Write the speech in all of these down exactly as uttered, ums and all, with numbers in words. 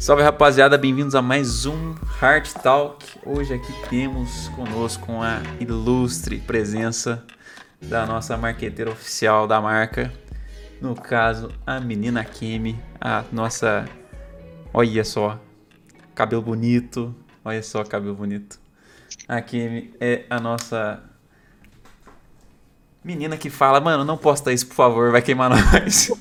Salve rapaziada, bem-vindos a mais um Heart Talk. Hoje aqui temos conosco a ilustre presença da nossa marqueteira oficial da marca, no caso a menina Kemi, a nossa, olha só, cabelo bonito, olha só cabelo bonito. A Kemi é a nossa menina que fala, mano, não posta isso por favor, vai queimar nós.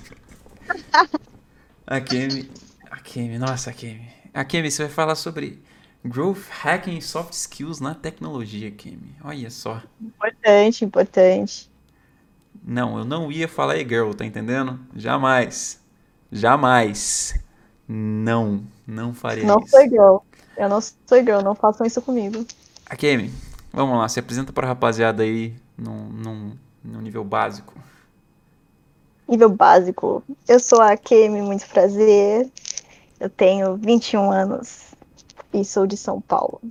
A Kemi, a Kemi, nossa a Kemi, a Kemi, você vai falar sobre Growth Hacking e Soft Skills na tecnologia, Kemi, olha só. Importante, importante. Não, eu não ia falar e-girl, tá entendendo? Jamais, jamais, não, não faria não isso. Não sou girl, eu não sou girl, não façam isso comigo. A Kemi, vamos lá, se apresenta para a rapaziada aí num, num, num nível básico. Nível básico, eu sou a Kemi, muito prazer, eu tenho vinte e um anos e sou de São Paulo.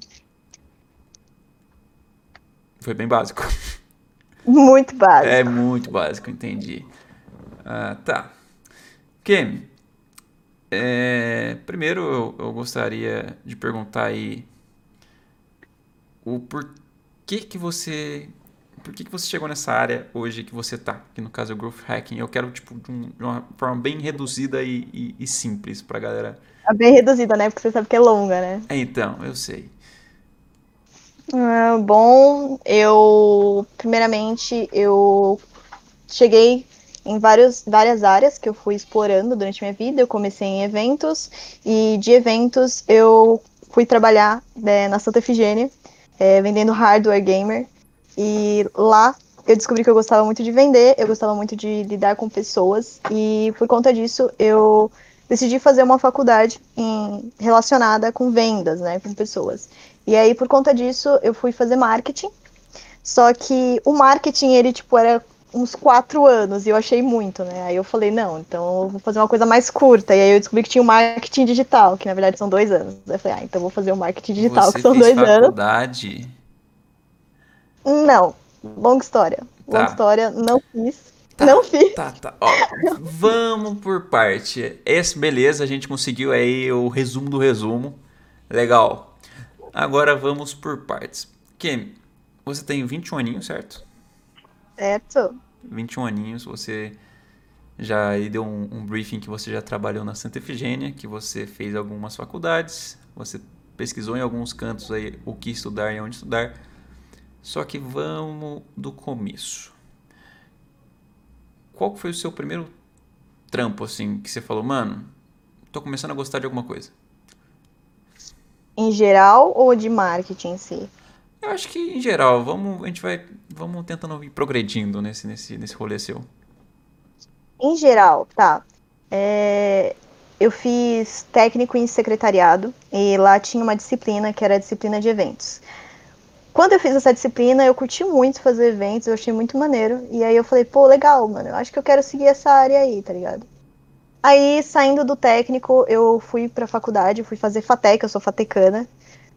Foi bem básico. Muito básico. É muito básico, entendi. Ah, tá. Kemi, é, primeiro eu, eu gostaria de perguntar aí o porquê que você, por que que você chegou nessa área hoje que você tá, que no caso é o Growth Hacking. Eu quero tipo de, um, de uma forma bem reduzida e, e, e simples pra galera. É bem reduzida, né? Porque você sabe que é longa, né? É, então, eu sei. Ah, bom, eu, primeiramente, eu cheguei em vários, várias áreas que eu fui explorando durante minha vida. Eu comecei em eventos e de eventos eu fui trabalhar né, na Santa Efigênia, é, vendendo hardware gamer. E lá eu descobri que eu gostava muito de vender, eu gostava muito de lidar com pessoas e por conta disso eu decidi fazer uma faculdade em, relacionada com vendas, né, com pessoas. E aí, por conta disso, eu fui fazer marketing, só que o marketing, ele, tipo, era uns quatro anos, e eu achei muito, né, aí eu falei, não, então eu vou fazer uma coisa mais curta, e aí eu descobri que tinha o marketing digital, que na verdade são dois anos, eu falei, ah, então eu vou fazer o marketing digital, que são dois anos. Você fez faculdade? Não, longa história, tá. longa história, não fiz. Tá, não fiz. Tá, tá. Ó, vamos por parte. Esse, beleza, a gente conseguiu aí o resumo do resumo. Legal. Agora vamos por partes. Kemi, você tem vinte e um aninhos, certo? Certo. vinte e um aninhos, você já aí deu um, um briefing que você já trabalhou na Santa Efigênia, que você fez algumas faculdades, você pesquisou em alguns cantos aí o que estudar e onde estudar. Só que vamos do começo. Qual foi o seu primeiro trampo, assim, que você falou, mano, tô começando a gostar de alguma coisa? Em geral ou de marketing em si? Eu acho que em geral, vamos, a gente vai, vamos tentando ir progredindo nesse, nesse, nesse rolê seu. Em geral, tá. É, eu fiz técnico em secretariado e lá tinha uma disciplina que era a disciplina de eventos. Quando eu fiz essa disciplina, eu curti muito fazer eventos, eu achei muito maneiro. E aí eu falei, pô, legal, mano, eu acho que eu quero seguir essa área aí, tá ligado? Aí, saindo do técnico, eu fui pra faculdade, fui fazer FATEC, eu sou fatecana.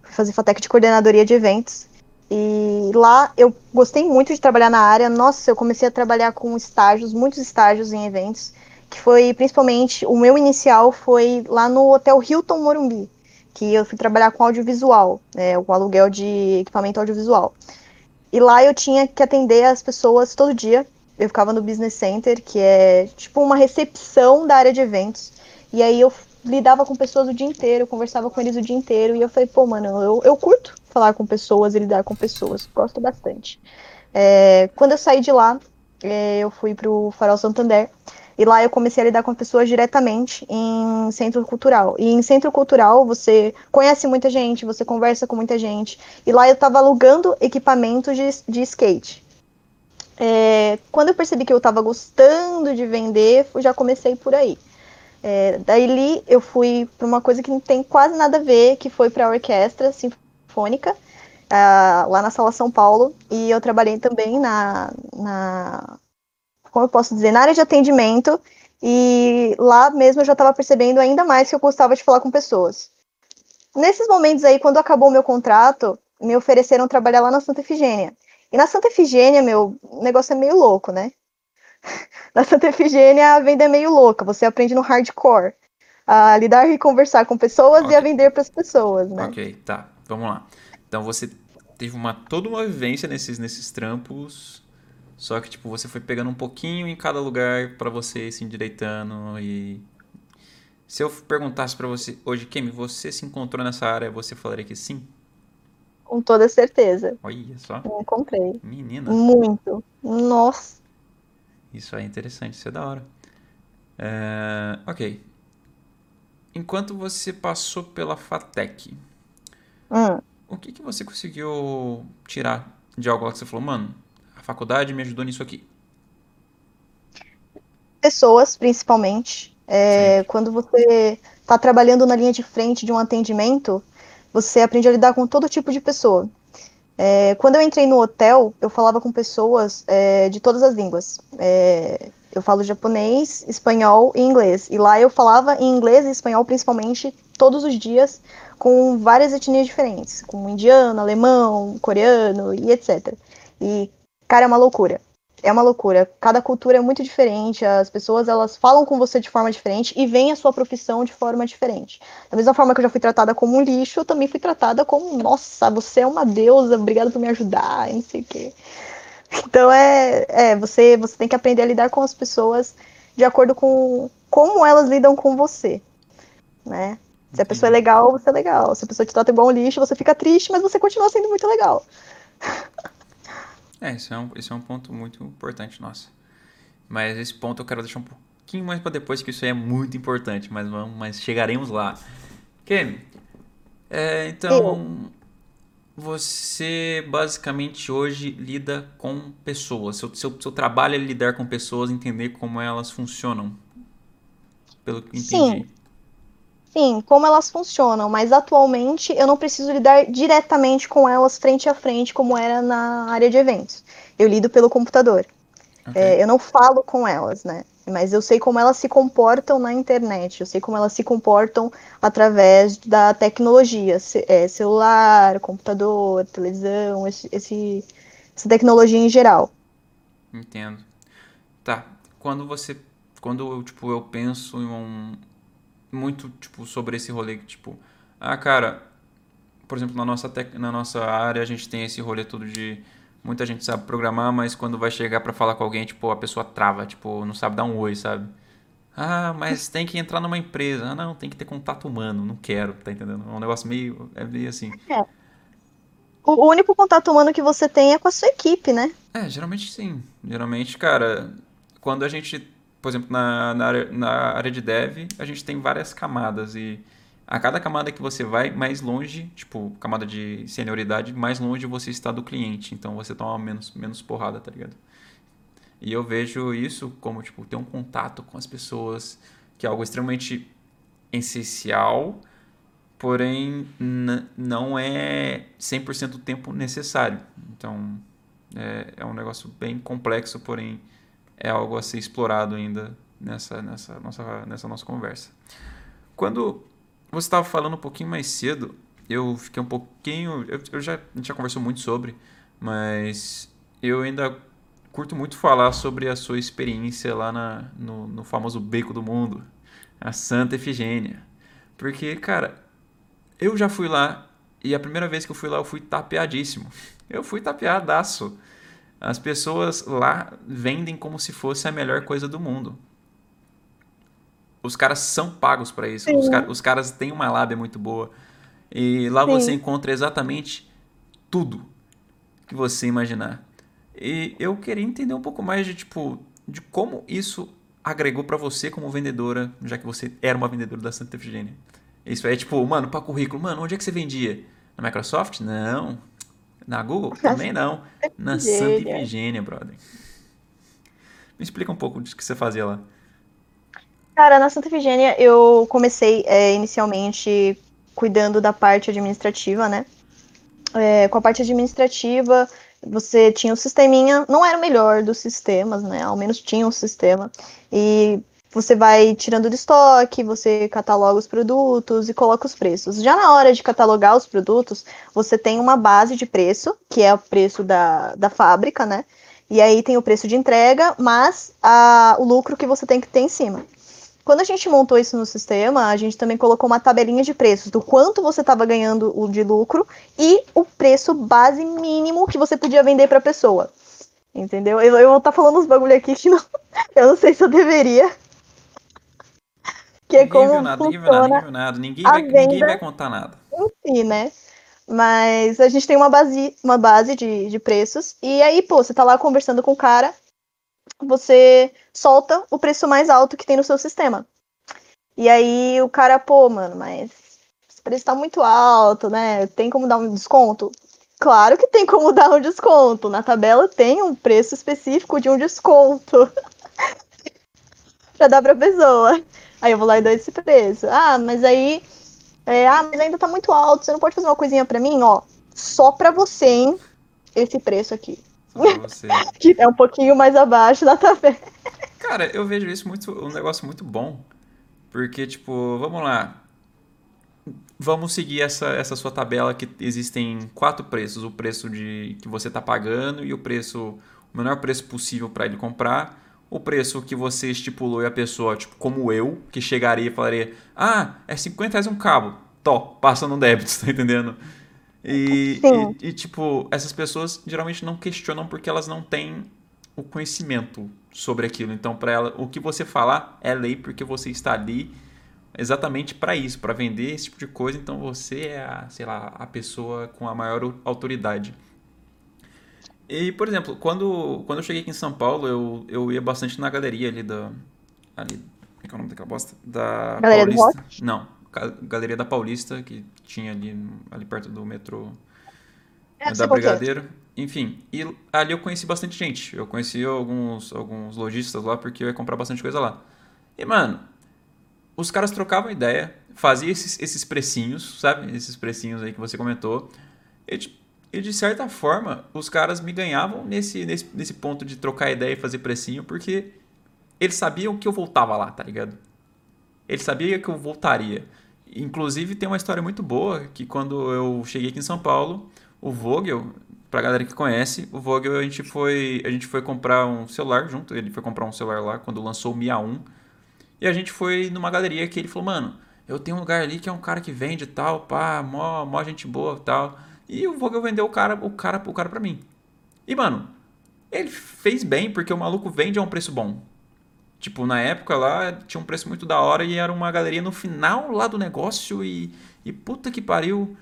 Fui fazer FATEC de coordenadoria de eventos. E lá, eu gostei muito de trabalhar na área. Nossa, eu comecei a trabalhar com estágios, muitos estágios em eventos. Que foi, principalmente, o meu inicial foi lá no Hotel Hilton Morumbi. Que eu fui trabalhar com audiovisual, né, com aluguel de equipamento audiovisual. E lá eu tinha que atender as pessoas todo dia. Eu ficava no Business Center, que é tipo uma recepção da área de eventos. E aí eu lidava com pessoas o dia inteiro, conversava com eles o dia inteiro. E eu falei, pô, mano, eu, eu curto falar com pessoas e lidar com pessoas. Gosto bastante. É, quando eu saí de lá, é, eu fui pro Farol Santander. E lá eu comecei a lidar com pessoas diretamente em centro cultural. E em centro cultural você conhece muita gente, você conversa com muita gente. E lá eu estava alugando equipamentos de, de skate. É, quando eu percebi que eu estava gostando de vender, eu já comecei por aí. É, daí ali eu fui para uma coisa que não tem quase nada a ver, que foi para a Orquestra Sinfônica, uh, lá na Sala São Paulo. E eu trabalhei também na... na como eu posso dizer, na área de atendimento, e lá mesmo eu já estava percebendo ainda mais que eu gostava de falar com pessoas. Nesses momentos aí, quando acabou o meu contrato, me ofereceram trabalhar lá na Santa Efigênia. E na Santa Efigênia, meu, o negócio é meio louco, né? Na Santa Efigênia, a venda é meio louca. Você aprende no hardcore a lidar e conversar com pessoas, okay, e a vender para as pessoas, né? Ok, tá. Vamos lá. Então, você teve uma, toda uma vivência nesses, nesses trampos, só que tipo, você foi pegando um pouquinho em cada lugar para você se endireitando. E se eu perguntasse para você hoje, Kemi, você se encontrou nessa área, você falaria que sim? Com toda certeza. Olha só. Eu comprei. Menina. Muito. Nossa. Isso é interessante, isso é da hora. É, ok. Enquanto você passou pela FATEC, hum. o que, que você conseguiu tirar de algo lá que você falou, mano, a faculdade me ajudou nisso aqui? Pessoas, principalmente. É, quando você está trabalhando na linha de frente de um atendimento, você aprende a lidar com todo tipo de pessoa. É, quando eu entrei no hotel, eu falava com pessoas é, de todas as línguas. É, eu falo japonês, espanhol e inglês. E lá eu falava em inglês e espanhol, principalmente, todos os dias, com várias etnias diferentes. Com indiano, alemão, coreano e etcétera. E, cara, é uma loucura. É uma loucura. Cada cultura é muito diferente. As pessoas, elas falam com você de forma diferente e veem a sua profissão de forma diferente. Da mesma forma que eu já fui tratada como um lixo, eu também fui tratada como, nossa, você é uma deusa, obrigada por me ajudar, e não sei o quê. Então, é, é você, você tem que aprender a lidar com as pessoas de acordo com como elas lidam com você, né? Se a pessoa é legal, você é legal. Se a pessoa te trata igual um lixo, você fica triste, mas você continua sendo muito legal. É, isso é um, isso é um ponto muito importante, nossa. Mas esse ponto eu quero deixar um pouquinho mais para depois, que isso aí é muito importante, mas, vamos, mas chegaremos lá. Kemi, é, então, você basicamente hoje lida com pessoas. Seu, seu, seu trabalho é lidar com pessoas, entender como elas funcionam, pelo que eu entendi. Sim. Sim, como elas funcionam, mas atualmente eu não preciso lidar diretamente com elas frente a frente, como era na área de eventos. Eu lido pelo computador. Okay. É, eu não falo com elas, né? Mas eu sei como elas se comportam na internet, eu sei como elas se comportam através da tecnologia, é, celular, computador, televisão, esse, esse, essa tecnologia em geral. Entendo. Tá, quando você, quando eu, tipo, eu penso em um... muito, tipo, sobre esse rolê, tipo, ah, cara, por exemplo, na nossa, tec- na nossa área a gente tem esse rolê todo de, muita gente sabe programar, mas quando vai chegar pra falar com alguém, tipo, a pessoa trava, tipo, não sabe dar um oi, sabe? Ah, mas tem que entrar numa empresa, ah, não, tem que ter contato humano, não quero, tá entendendo? É um negócio meio, é meio assim. É. O único contato humano que você tem é com a sua equipe, né? É, geralmente sim, geralmente, cara, quando a gente... Por exemplo, na, na, área, na área de dev, a gente tem várias camadas e a cada camada que você vai, mais longe, tipo, camada de senioridade, mais longe você está do cliente. Então, você toma menos, menos porrada, tá ligado? E eu vejo isso como, tipo, ter um contato com as pessoas, que é algo extremamente essencial, porém, n- não é cem por cento do tempo necessário. Então, é, é um negócio bem complexo, porém... é algo a ser explorado ainda nessa, nessa, nossa, nessa nossa conversa. Quando você estava falando um pouquinho mais cedo, eu fiquei um pouquinho... Eu, eu já, a gente já conversou muito sobre, mas eu ainda curto muito falar sobre a sua experiência lá na, no, no famoso Beco do Mundo, a Santa Efigênia. Porque, cara, eu já fui lá e a primeira vez que eu fui lá eu fui tapeadíssimo. Eu fui tapeadaço. As pessoas lá vendem como se fosse a melhor coisa do mundo. Os caras são pagos para isso. Os, car- os caras têm uma lábia muito boa. E lá, sim, você encontra exatamente tudo que você imaginar. E eu queria entender um pouco mais de, tipo, de como isso agregou para você como vendedora, já que você era uma vendedora da Santa Efigênia. Isso é tipo, mano, para currículo. Mano, onde é que você vendia? Na Microsoft? Não. Na Google? Também não. Na Santa Efigênia, brother. Me explica um pouco do que você fazia lá. Cara, na Santa Efigênia eu comecei é, inicialmente cuidando da parte administrativa, né? É, com a parte administrativa, você tinha um sisteminha, não era o melhor dos sistemas, né? Ao menos tinha um sistema. E você vai tirando do estoque, você cataloga os produtos e coloca os preços. Já na hora de catalogar os produtos, você tem uma base de preço, que é o preço da, da fábrica, né? E aí tem o preço de entrega, mas a, o lucro que você tem que ter em cima. Quando a gente montou isso no sistema, a gente também colocou uma tabelinha de preços, do quanto você estava ganhando de lucro e o preço base mínimo que você podia vender para a pessoa. Entendeu? Eu, eu vou estar tá falando uns bagulho aqui que não, eu não sei se eu deveria. Que é como ninguém viu nada, ninguém viu nada, ninguém viu nada. Ninguém vai, ninguém vai contar nada. Enfim, né? Mas a gente tem uma base, uma base de, de preços. E aí, pô, você tá lá conversando com o cara, você solta o preço mais alto que tem no seu sistema. E aí o cara, pô, mano, mas esse preço tá muito alto, né? Tem como dar um desconto? Claro que tem como dar um desconto. Na tabela tem um preço específico de um desconto pra dar pra pessoa. Aí eu vou lá e dou esse preço. Ah, mas aí... É, ah, mas ainda tá muito alto, você não pode fazer uma coisinha pra mim? Ó, só pra você, hein? Esse preço aqui. Só pra você. Que é um pouquinho mais abaixo da tabela. Cara, eu vejo isso muito, um negócio muito bom. Porque, tipo, vamos lá. Vamos seguir essa, essa sua tabela que existem quatro preços. O preço de, que você tá pagando e o preço... O menor preço possível pra ele comprar... O preço que você estipulou e a pessoa, tipo, como eu, que chegaria e falaria: ah, é cinquenta reais um cabo. Tó, passa no débito, tá entendendo? E, e, e, tipo, essas pessoas geralmente não questionam porque elas não têm o conhecimento sobre aquilo. Então, pra ela, o que você falar é lei porque você está ali exatamente pra isso, pra vender esse tipo de coisa. Então, você é, a, sei lá, a pessoa com a maior autoridade. E, por exemplo, quando, quando eu cheguei aqui em São Paulo, eu, eu ia bastante na galeria ali da... Ali, como é que é o nome daquela bosta? Da Galeria Paulista. Do Não, Galeria da Paulista, que tinha ali, ali perto do metrô é, da Brigadeiro. Enfim, e ali eu conheci bastante gente. Eu conheci alguns, alguns lojistas lá, porque eu ia comprar bastante coisa lá. E, mano, os caras trocavam ideia, faziam esses, esses precinhos, sabe? Esses precinhos aí que você comentou. E, tipo... E, de certa forma, os caras me ganhavam nesse, nesse, nesse ponto de trocar ideia e fazer precinho, porque eles sabiam que eu voltava lá, tá ligado? Eles sabiam que eu voltaria. Inclusive, tem uma história muito boa, que quando eu cheguei aqui em São Paulo, o Vogel, pra galera que conhece, o Vogel, a gente foi, a gente foi comprar um celular junto, ele foi comprar um celular lá, quando lançou o Mi A um, e a gente foi numa galeria que ele falou: mano, eu tenho um lugar ali que é um cara que vende e tal, pá, mó, mó gente boa e tal... E o Vogel vendeu o cara, o, cara, o cara pra mim. E, mano, ele fez bem porque o maluco vende a um preço bom. Tipo, na época lá tinha um preço muito da hora e era uma galeria no final lá do negócio e, e puta que pariu.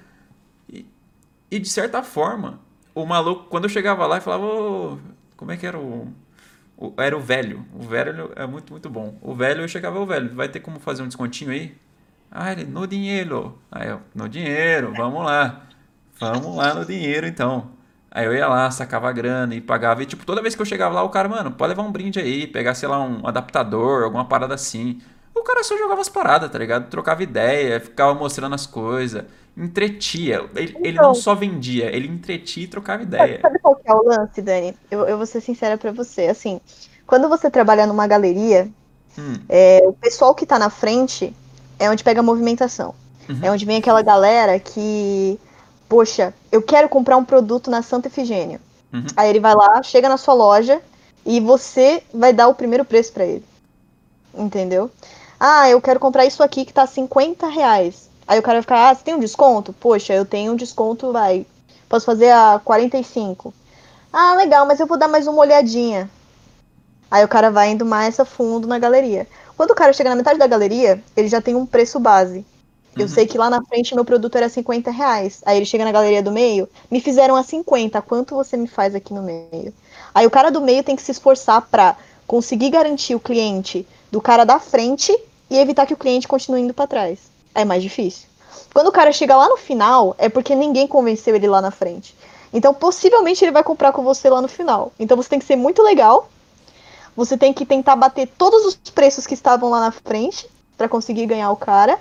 E, e, de certa forma, o maluco, quando eu chegava lá e falava... Oh, como é que era o, o... Era o velho. O velho é muito, muito bom. O velho, eu chegava: o velho, vai ter como fazer um descontinho aí? Ah, ele: no dinheiro. Aí eu: no dinheiro, vamos lá. Vamos lá no dinheiro, então. Aí eu ia lá, sacava a grana e pagava. E, tipo, toda vez que eu chegava lá, o cara: mano, pode levar um brinde aí, pegar, sei lá, um adaptador, alguma parada assim. O cara só jogava as paradas, tá ligado? Trocava ideia, ficava mostrando as coisas. Entretia. Ele, então, ele não só vendia, ele entretia e trocava ideia. Sabe qual que é o lance, Dani? Eu, eu vou ser sincera pra você. Assim, quando você trabalha numa galeria, hum. é, o pessoal que tá na frente é onde pega a movimentação. Uhum. É onde vem aquela galera que... Poxa, eu quero comprar um produto na Santa Efigênia. Uhum. Aí ele vai lá, chega na sua loja e você vai dar o primeiro preço pra ele. Entendeu? Ah, eu quero comprar isso aqui que tá cinquenta reais. Aí o cara vai ficar: ah, você tem um desconto? Poxa, eu tenho um desconto, vai. Posso fazer a quarenta e cinco. Ah, legal, mas eu vou dar mais uma olhadinha. Aí o cara vai indo mais a fundo na galeria. Quando o cara chega na metade da galeria, ele já tem um preço base. Eu sei que lá na frente meu produto era cinquenta reais. Aí ele chega na galeria do meio: me fizeram a cinquenta, quanto você me faz aqui no meio? Aí o cara do meio tem que se esforçar pra conseguir garantir o cliente do cara da frente e evitar que o cliente continue indo pra trás. É mais difícil. Quando o cara chega lá no final, é porque ninguém convenceu ele lá na frente. Então possivelmente ele vai comprar com você lá no final. Então você tem que ser muito legal. Você tem que tentar bater todos os preços que estavam lá na frente pra conseguir ganhar o cara.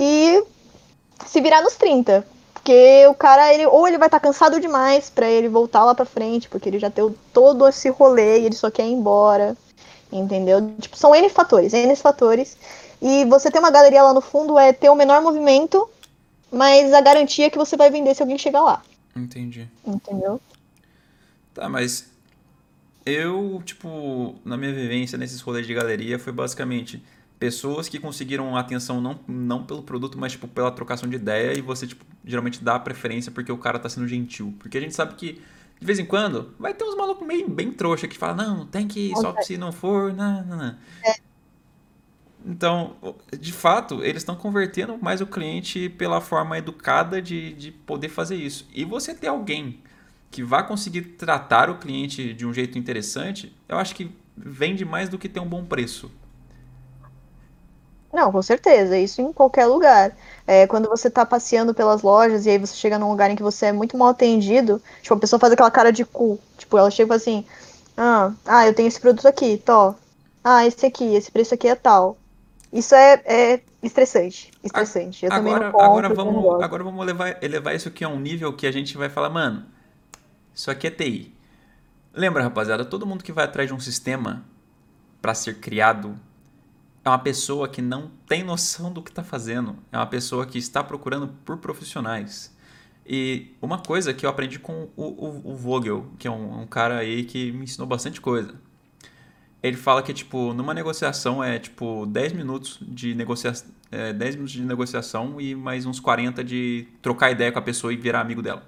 E se virar nos trinta, porque o cara, ele, ou ele vai estar tá cansado demais pra ele voltar lá pra frente, porque ele já deu todo esse rolê e ele só quer ir embora, entendeu? Tipo, são N fatores, N fatores, e você ter uma galeria lá no fundo é ter o menor movimento, mas a garantia é que você vai vender se alguém chegar lá. Entendi. Entendeu? Tá, mas eu, tipo, na minha vivência nesses rolês de galeria, foi basicamente pessoas que conseguiram atenção não, não pelo produto, mas, tipo, pela trocação de ideia, e você, tipo, geralmente dá preferência porque o cara tá sendo gentil. Porque a gente sabe que, de vez em quando, vai ter uns malucos meio bem trouxa que falam, não, tem que ir, só se não for, não, não, não. Então, de fato, eles estão convertendo mais o cliente pela forma educada de, de poder fazer isso. E você ter alguém que vá conseguir tratar o cliente de um jeito interessante, eu acho que vende mais do que ter um bom preço. Não, com certeza, isso em qualquer lugar. É, quando você tá passeando pelas lojas e aí você chega num lugar em que você é muito mal atendido, tipo, a pessoa faz aquela cara de cu, tipo, ela chega assim, ah, ah eu tenho esse produto aqui, tô, ah, esse aqui, esse preço aqui é tal. Isso é, é estressante, estressante. Eu agora, também não compro, agora, vamos, não agora vamos levar, elevar isso aqui a um nível que a gente vai falar, mano, isso aqui é T I. Lembra, rapaziada, todo mundo que vai atrás de um sistema para ser criado é uma pessoa que não tem noção do que está fazendo. É uma pessoa que está procurando por profissionais. E uma coisa que eu aprendi com o, o, o Vogel, que é um, um cara aí que me ensinou bastante coisa. Ele fala que, tipo, numa negociação é, tipo, dez minutos de negociação, é, dez minutos de negociação e mais uns quarenta de trocar ideia com a pessoa e virar amigo dela.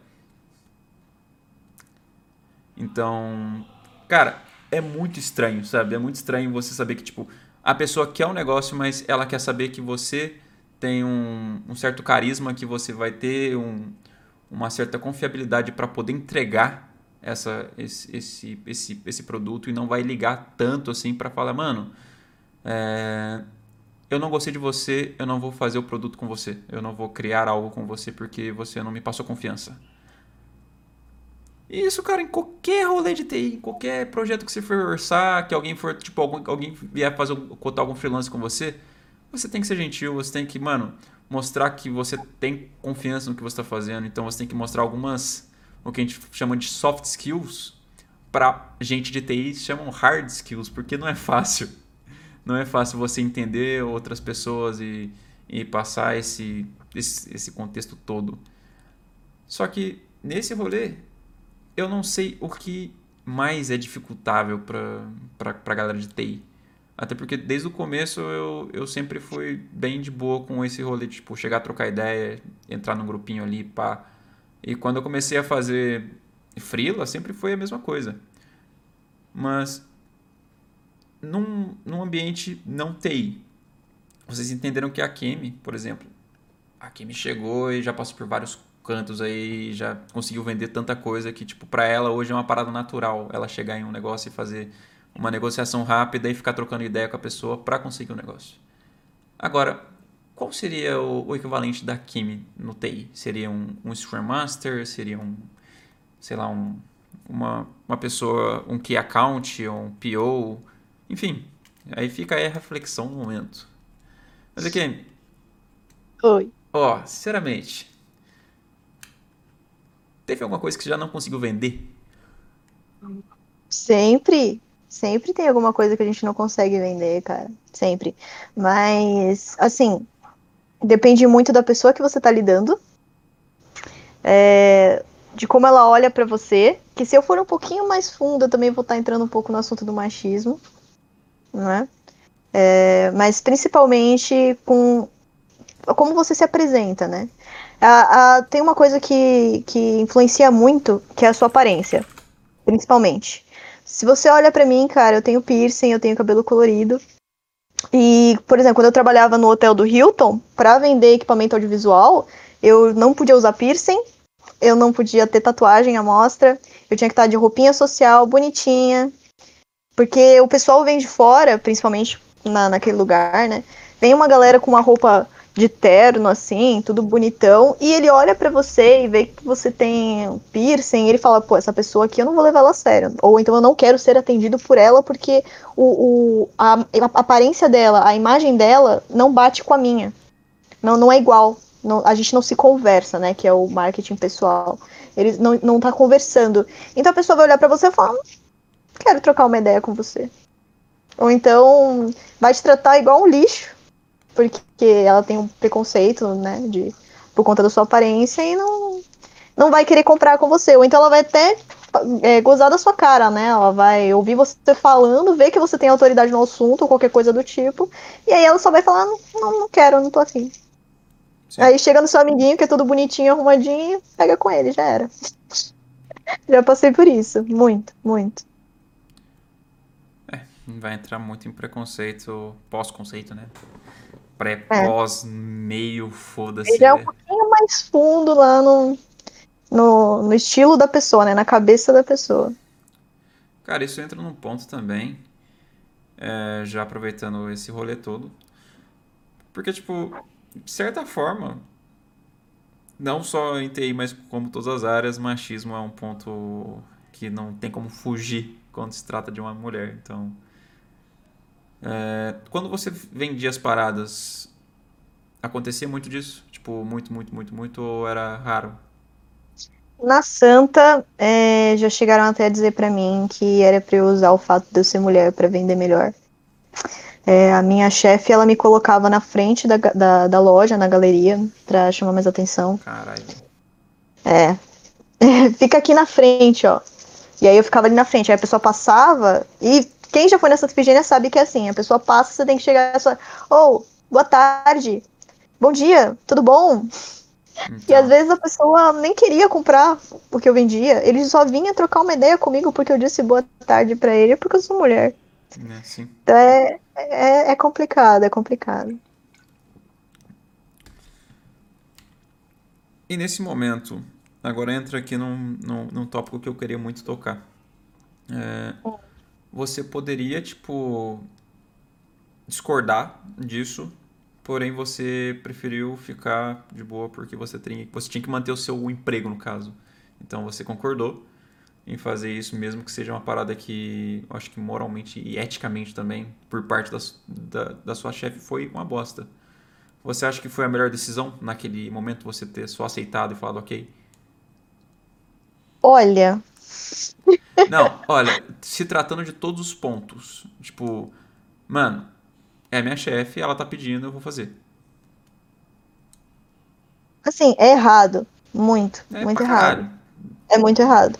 Então, cara, é muito estranho, sabe? É muito estranho você saber que, tipo, a pessoa quer um negócio, mas ela quer saber que você tem um, um certo carisma, que você vai ter um, uma certa confiabilidade para poder entregar essa, esse, esse, esse, esse produto, e não vai ligar tanto assim para falar, mano, é, eu não gostei de você, eu não vou fazer o produto com você, eu não vou criar algo com você porque você não me passou confiança. Isso, cara, em qualquer rolê de T I, em qualquer projeto que você for orçar, que alguém for, tipo, algum, alguém vier fazer, cotar algum freelance com você, você tem que ser gentil, você tem que, mano, mostrar que você tem confiança no que você tá fazendo. Então você tem que mostrar algumas, o que a gente chama de soft skills, pra gente de T I chamam hard skills, porque não é fácil. Não é fácil você entender outras pessoas e, e passar esse, esse, esse contexto todo. Só que nesse rolê, eu não sei o que mais é dificultável pra, pra, pra galera de T I. Até porque desde o começo eu, eu sempre fui bem de boa com esse rolê de, tipo, chegar a trocar ideia, entrar num grupinho ali, pá. E quando eu comecei a fazer freela, sempre foi a mesma coisa. Mas num, num ambiente não T I, vocês entenderam que a Kemi, por exemplo, a Kemi chegou e já passou por vários cantos aí, já conseguiu vender tanta coisa que, tipo, pra ela hoje é uma parada natural ela chegar em um negócio e fazer uma negociação rápida e ficar trocando ideia com a pessoa pra conseguir o negócio. Agora, qual seria o, o equivalente da Kemi no T I? Seria um, um Scrum Master? Seria um, sei lá, um, uma, uma pessoa, um Key Account, um P O? Enfim, aí fica aí a reflexão no momento. Mas a Kemi, oi. Ó, sinceramente, teve alguma coisa que você já não conseguiu vender? Sempre. Sempre tem alguma coisa que a gente não consegue vender, cara. Sempre. Mas, assim, depende muito da pessoa que você tá lidando. É, de como ela olha pra você. Que se eu for um pouquinho mais fundo, eu também vou estar entrando um pouco no assunto do machismo. Né? É, mas, principalmente, com como você se apresenta, né? A, a, tem uma coisa que, que influencia muito, que é a sua aparência, principalmente. Se você olha pra mim, cara, eu tenho piercing, eu tenho cabelo colorido. E, por exemplo, quando eu trabalhava no hotel do Hilton, pra vender equipamento audiovisual, eu não podia usar piercing, eu não podia ter tatuagem à mostra, eu tinha que estar de roupinha social, bonitinha. Porque o pessoal vem de fora, principalmente na, naquele lugar, né? Vem uma galera com uma roupa de terno, assim, tudo bonitão, e ele olha pra você e vê que você tem um piercing, e ele fala, pô, essa pessoa aqui eu não vou levar ela a sério, ou então eu não quero ser atendido por ela, porque o, o, a, a aparência dela, a imagem dela, não bate com a minha, não, não é igual, não, a gente não se conversa, né, que é o marketing pessoal, ele não, não tá conversando, então a pessoa vai olhar pra você e fala, quero trocar uma ideia com você, ou então vai te tratar igual um lixo, porque ela tem um preconceito, né, de, por conta da sua aparência, e não, não vai querer comprar com você. Ou então ela vai até é, gozar da sua cara, né? Ela vai ouvir você falando, ver que você tem autoridade no assunto, ou qualquer coisa do tipo, e aí ela só vai falar, não, não quero, não tô afim. Sim. Aí chega no seu amiguinho, que é tudo bonitinho, arrumadinho, pega com ele, já era. Já passei por isso, muito, muito. É, vai entrar muito em preconceito, pós-conceito, né? Pré, pós, é. meio, foda-se. Ele é um pouquinho mais fundo lá no, no, no estilo da pessoa, né? Na cabeça da pessoa. Cara, isso entra num ponto também, é, já aproveitando esse rolê todo, porque, tipo, de certa forma, não só em T I, mas como todas as áreas, machismo é um ponto que não tem como fugir quando se trata de uma mulher, então... É, quando você vendia as paradas, acontecia muito disso? Tipo, muito, muito, muito, muito, ou era raro? Na Santa, é, já chegaram até a dizer pra mim que era pra eu usar o fato de eu ser mulher pra vender melhor. É, a minha chefe, ela me colocava na frente da, da, da loja, na galeria, pra chamar mais atenção. Caralho. É. Fica aqui na frente, ó. E aí eu ficava ali na frente, aí a pessoa passava e... Quem já foi na Santa Efigênia sabe que é assim, a pessoa passa, você tem que chegar e só... Ou, oh, boa tarde, bom dia, tudo bom? Então. E às vezes a pessoa nem queria comprar porque eu vendia, ele só vinha trocar uma ideia comigo porque eu disse boa tarde pra ele, porque eu sou mulher. É assim. Então é, é, é complicado, é complicado. E nesse momento, agora entra aqui num, num, num tópico que eu queria muito tocar. É... é. Você poderia, tipo, discordar disso, porém você preferiu ficar de boa porque você tinha, você tinha que manter o seu emprego, no caso. Então você concordou em fazer isso, mesmo que seja uma parada que, acho que moralmente e eticamente também, por parte da, da, da sua chefe, foi uma bosta. Você acha que foi a melhor decisão naquele momento, você ter só aceitado e falado ok? Olha... Não, olha, se tratando de todos os pontos, tipo, mano, é minha chefe, ela tá pedindo, eu vou fazer. Assim, é errado, muito, é muito errado, caralho. É muito errado,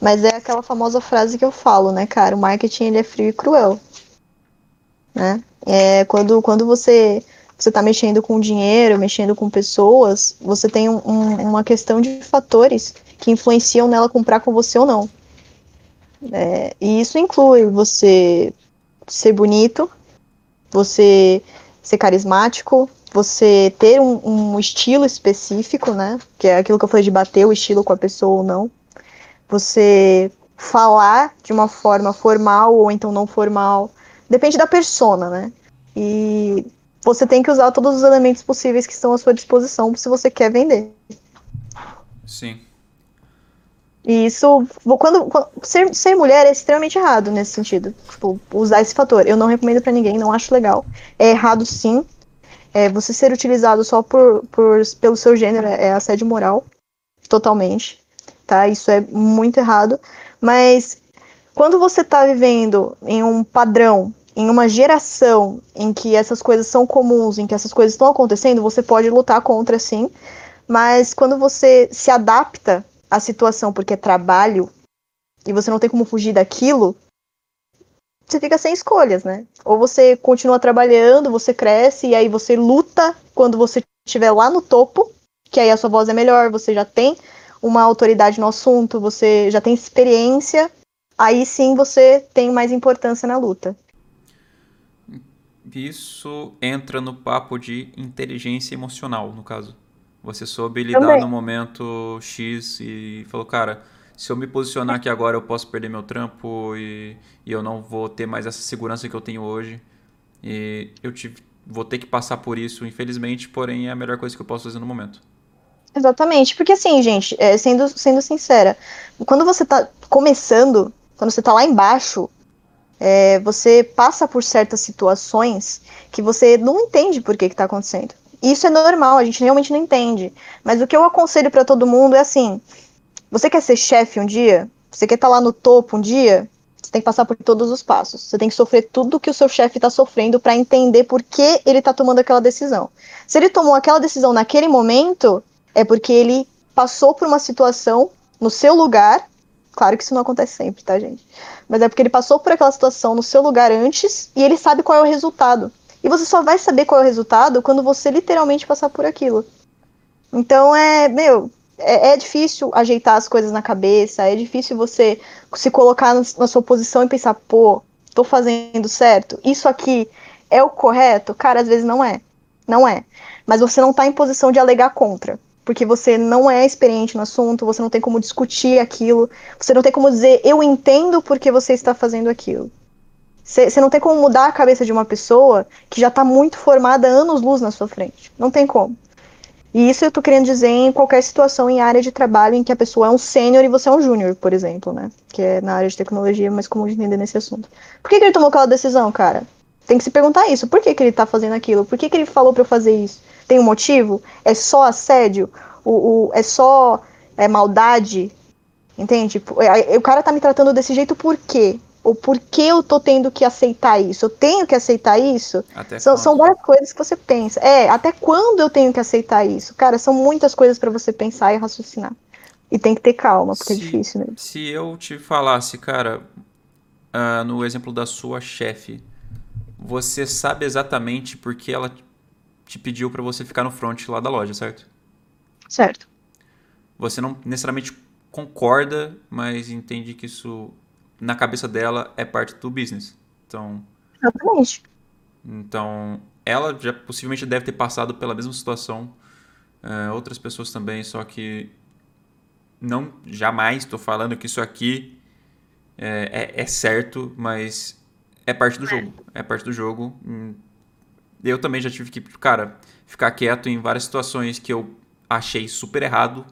mas é aquela famosa frase que eu falo, né, cara, o marketing, ele é frio e cruel, né, é, quando, quando você, você tá mexendo com dinheiro, mexendo com pessoas, você tem um, um, uma questão de fatores que influenciam nela comprar com você ou não. É, e isso inclui você ser bonito, você ser carismático, você ter um, um estilo específico, né? Que é aquilo que eu falei de bater o estilo com a pessoa ou não. Você falar de uma forma formal ou então não formal. Depende da persona, né? E você tem que usar todos os elementos possíveis que estão à sua disposição se você quer vender. Sim. E isso, quando, quando ser, ser mulher é extremamente errado nesse sentido, tipo, usar esse fator, eu não recomendo pra ninguém, não acho legal, é errado sim, é, você ser utilizado só por, por, pelo seu gênero é assédio moral, totalmente, tá, isso é muito errado, mas quando você tá vivendo em um padrão, em uma geração em que essas coisas são comuns, em que essas coisas estão acontecendo, você pode lutar contra sim, mas quando você se adapta a situação porque é trabalho e você não tem como fugir daquilo, você fica sem escolhas, né? Ou você continua trabalhando, você cresce e aí você luta quando você estiver lá no topo, que aí a sua voz é melhor, você já tem uma autoridade no assunto, você já tem experiência, aí sim você tem mais importância na luta. Isso entra no papo de inteligência emocional, no caso. Você soube lidar também. No momento X e falou, cara, se eu me posicionar aqui agora eu posso perder meu trampo e, e eu não vou ter mais essa segurança que eu tenho hoje. E eu tive, vou ter que passar por isso, infelizmente, porém é a melhor coisa que eu posso fazer no momento. Exatamente, porque assim, gente, é, sendo, sendo sincera, quando você tá começando, quando você tá lá embaixo, é, você passa por certas situações que você não entende por que que tá acontecendo. Isso é normal, a gente realmente não entende. Mas o que eu aconselho pra todo mundo é assim, você quer ser chefe um dia? Você quer estar lá no topo um dia? Você tem que passar por todos os passos. Você tem que sofrer tudo que o seu chefe tá sofrendo pra entender por que ele tá tomando aquela decisão. Se ele tomou aquela decisão naquele momento, é porque ele passou por uma situação no seu lugar, Claro que isso não acontece sempre, tá, gente? Mas é porque ele passou por aquela situação no seu lugar antes e ele sabe qual é o resultado. E você só vai saber qual é o resultado quando você literalmente passar por aquilo. Então, é, meu, é, é difícil ajeitar as coisas na cabeça, é difícil você se colocar no, na sua posição e pensar, pô, tô fazendo certo? Isso aqui é o correto? Cara, às vezes não é. Não é. Mas você não tá em posição de alegar contra. Porque você não é experiente no assunto, você não tem como discutir aquilo, você não tem como dizer, eu entendo porque você está fazendo aquilo. Você não tem como mudar a cabeça de uma pessoa que já está muito formada, anos-luz na sua frente. Não tem como. E isso eu tô querendo dizer em qualquer situação, em área de trabalho, em que a pessoa é um sênior e você é um júnior, por exemplo, né? Que é na área de tecnologia, mas como entender nesse assunto. Por que que ele tomou aquela decisão, cara? Tem que se perguntar isso. Por que que ele tá fazendo aquilo? Por que que ele falou pra eu fazer isso? Tem um motivo? É só assédio? O, o, é só é, maldade? Entende? O cara tá me tratando desse jeito por quê? Ou por que eu tô tendo que aceitar isso? Eu tenho que aceitar isso? São, são várias coisas que você pensa. É, até quando eu tenho que aceitar isso? Cara, são muitas coisas pra você pensar e raciocinar. E tem que ter calma, porque se, é difícil mesmo. Se eu te falasse, cara, uh, no exemplo da sua chefe, você sabe exatamente porque ela te pediu pra você ficar no front lá da loja, certo? Certo. Você não necessariamente concorda, mas entende que isso... na cabeça dela, é parte do business. Então, exatamente. Então, ela já possivelmente deve ter passado pela mesma situação. Uh, outras pessoas também, só que... não, jamais estou falando que isso aqui é, é, é certo, mas é parte do jogo. É parte do jogo. Eu também já tive que, cara, ficar quieto em várias situações que eu achei super errado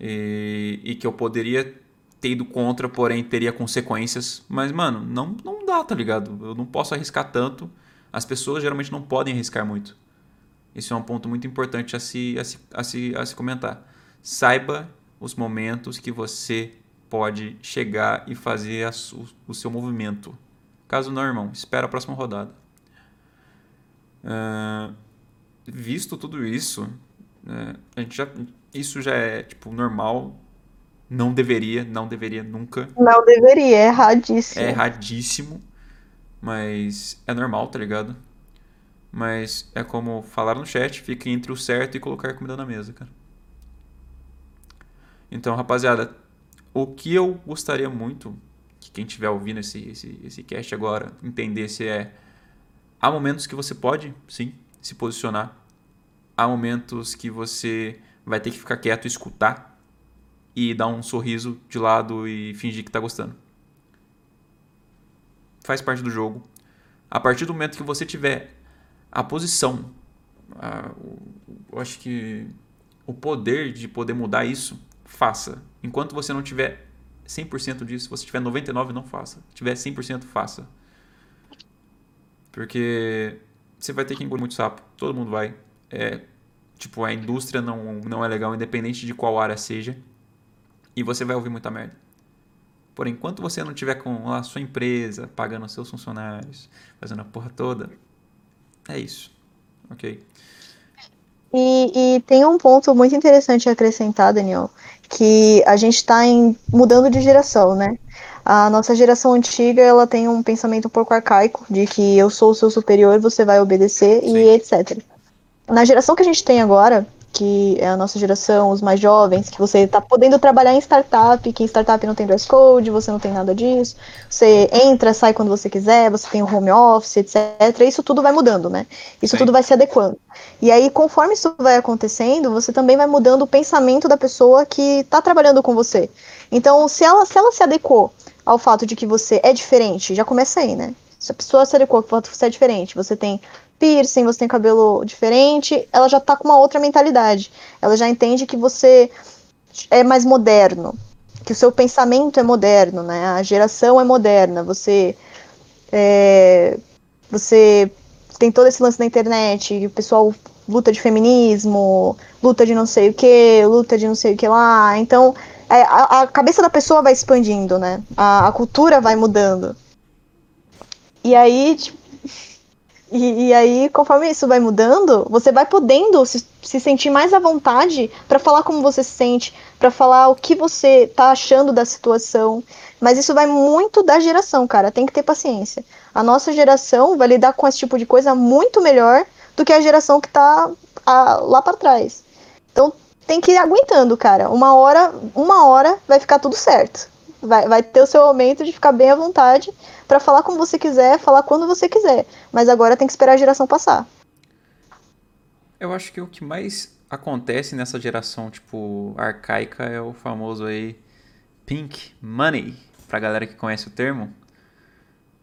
e, e que eu poderia... ter ido contra, porém teria consequências. Mas, mano, não, não dá, tá ligado? Eu não posso arriscar tanto. As pessoas geralmente não podem arriscar muito. Isso é um ponto muito importante a se, a se, a se, a se comentar. Saiba os momentos que você pode chegar e fazer a su, o seu movimento. Caso não, irmão, espera a próxima rodada. Uh, visto tudo isso, uh, a gente já, isso já é tipo normal. Não deveria, não deveria nunca. Não deveria, é erradíssimo. É erradíssimo, mas é normal, tá ligado? Mas é como falaram no chat, fica entre o certo e colocar comida na mesa, cara. Então, rapaziada, o que eu gostaria muito que quem estiver ouvindo esse, esse, esse cast agora entendesse é... há momentos que você pode, sim, se posicionar. Há momentos que você vai ter que ficar quieto e escutar. E dar um sorriso de lado e fingir que tá gostando. Faz parte do jogo. A partir do momento que você tiver a posição, a, eu acho que o poder de poder mudar isso, faça. Enquanto você não tiver cem por cento disso, se você tiver noventa e nove por cento, não faça. Se tiver cem por cento, faça. Porque você vai ter que engolir muito sapo. Todo mundo vai. É, tipo, a indústria não, não é legal, independente de qual área seja. E você vai ouvir muita merda. Por enquanto você não tiver com a sua empresa, pagando seus funcionários, fazendo a porra toda, é isso. Ok? E, e tem um ponto muito interessante a acrescentar, Daniel, que a gente está mudando de geração, né? A nossa geração antiga, ela tem um pensamento um pouco arcaico, de que eu sou o seu superior, você vai obedecer, sim, e etcétera. Na geração que a gente tem agora... que é a nossa geração, os mais jovens, que você está podendo trabalhar em startup, que startup não tem dress code, você não tem nada disso, você entra, sai quando você quiser, você tem o home office, etcétera. Isso tudo vai mudando, né? Isso, sim, tudo vai se adequando. E aí, conforme isso vai acontecendo, você também vai mudando o pensamento da pessoa que está trabalhando com você. Então, se ela, se ela se adequou ao fato de que você é diferente, já começa aí, né? Se a pessoa se adequou ao fato de que você é diferente, você tem... piercing, você tem cabelo diferente, ela já tá com uma outra mentalidade. Ela já entende que você é mais moderno, que o seu pensamento é moderno, né? A geração é moderna, você é, você tem todo esse lance da internet, o pessoal luta de feminismo, luta de não sei o que, luta de não sei o que lá. Então, é, a, a cabeça da pessoa vai expandindo, né? A, a cultura vai mudando. E aí, tipo, E, e aí, conforme isso vai mudando, você vai podendo se, se sentir mais à vontade para falar como você se sente, para falar o que você tá achando da situação. Mas isso vai muito da geração, cara. Tem que ter paciência. A nossa geração vai lidar com esse tipo de coisa muito melhor do que a geração que tá a, lá para trás. Então, tem que ir aguentando, cara. Uma hora, uma hora vai ficar tudo certo. Vai, vai ter o seu momento de ficar bem à vontade para falar como você quiser, falar quando você quiser. Mas agora tem que esperar a geração passar. Eu acho que o que mais acontece nessa geração, tipo, arcaica é o famoso aí pink money, pra galera que conhece o termo.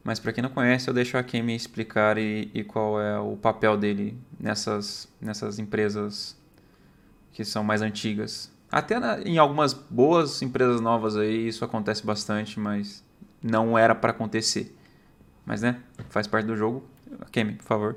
Mas pra quem não conhece, eu deixo a Kemi explicar e, e qual é o papel dele nessas, nessas empresas que são mais antigas. Até na, em algumas boas empresas novas aí, isso acontece bastante, mas não era para acontecer. Mas, né, faz parte do jogo. Kemi, por favor.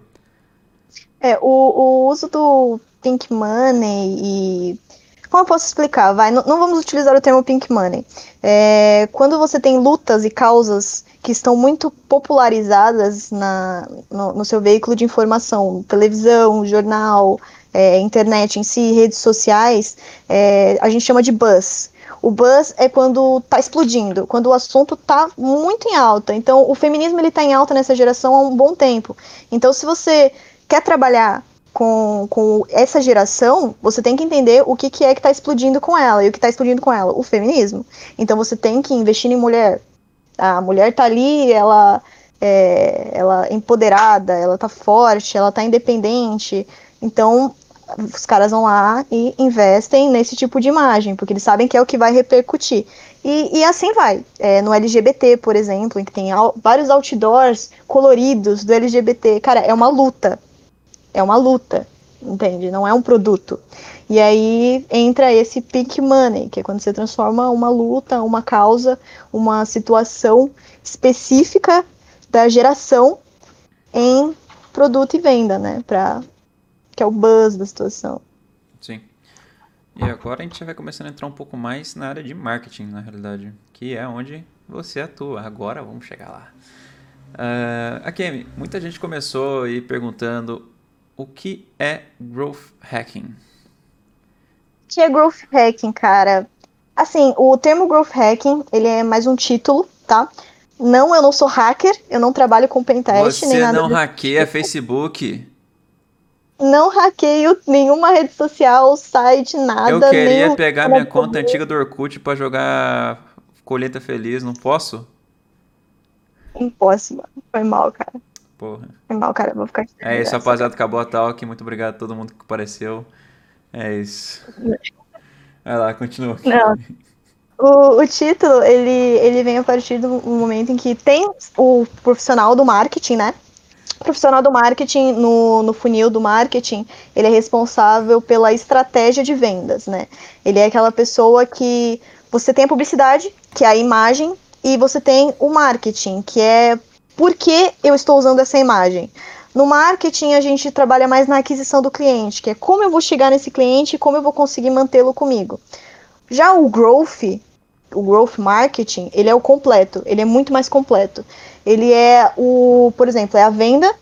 É, o, o uso do pink money e... Como eu posso explicar? Vai, não, não vamos utilizar o termo pink money. É, quando você tem lutas e causas que estão muito popularizadas na, no, no seu veículo de informação, televisão, jornal... É, internet em si, redes sociais, é, a gente chama de buzz. O buzz é quando tá explodindo, quando o assunto tá muito em alta. Então, o feminismo ele tá em alta nessa geração há um bom tempo. Então, se você quer trabalhar com, com essa geração, você tem que entender o que, que é que tá explodindo com ela. E o que tá explodindo com ela? O feminismo. Então, você tem que investir em mulher. A mulher tá ali, ela é, ela é empoderada, ela tá forte, ela tá independente. Então, os caras vão lá e investem nesse tipo de imagem, porque eles sabem que é o que vai repercutir. E, e assim vai. É, no L G B T, por exemplo, em que tem al- vários outdoors coloridos do L G B T. Cara, é uma luta. É uma luta, entende? Não é um produto. E aí entra esse pink money, que é quando você transforma uma luta, uma causa, uma situação específica da geração em produto e venda, né? Pra... que é o buzz da situação. Sim. E agora a gente já vai começando a entrar um pouco mais na área de marketing, na realidade, que é onde você atua. Agora vamos chegar lá. Uh, a Kemi, muita gente começou aí perguntando o que é growth hacking? O que é growth hacking, cara? Assim, o termo growth hacking, ele é mais um título, tá? Não, eu não sou hacker, eu não trabalho com pentest, nem nada. Você não hackeia Facebook? Não hackeio nenhuma rede social, site, nada. Eu queria nem... pegar minha conta antiga do Orkut pra jogar Colheita Feliz, não posso? Não posso, mano. Foi mal, cara. Porra. Foi mal, cara. Eu vou ficar... É isso, rapaziada. Acabou a talk. Muito obrigado a todo mundo que apareceu. É isso. Vai lá, continua. Não. O, o título, ele, ele vem a partir do momento em que tem o profissional do marketing, né? O profissional do marketing, no, no funil do marketing, ele é responsável pela estratégia de vendas, né? Ele é aquela pessoa que você tem a publicidade, que é a imagem, e você tem o marketing, que é por que eu estou usando essa imagem. No marketing, a gente trabalha mais na aquisição do cliente, que é como eu vou chegar nesse cliente e como eu vou conseguir mantê-lo comigo. Já o growth... O growth marketing, ele é o completo, ele é muito mais completo. Ele é o, por exemplo, é a venda,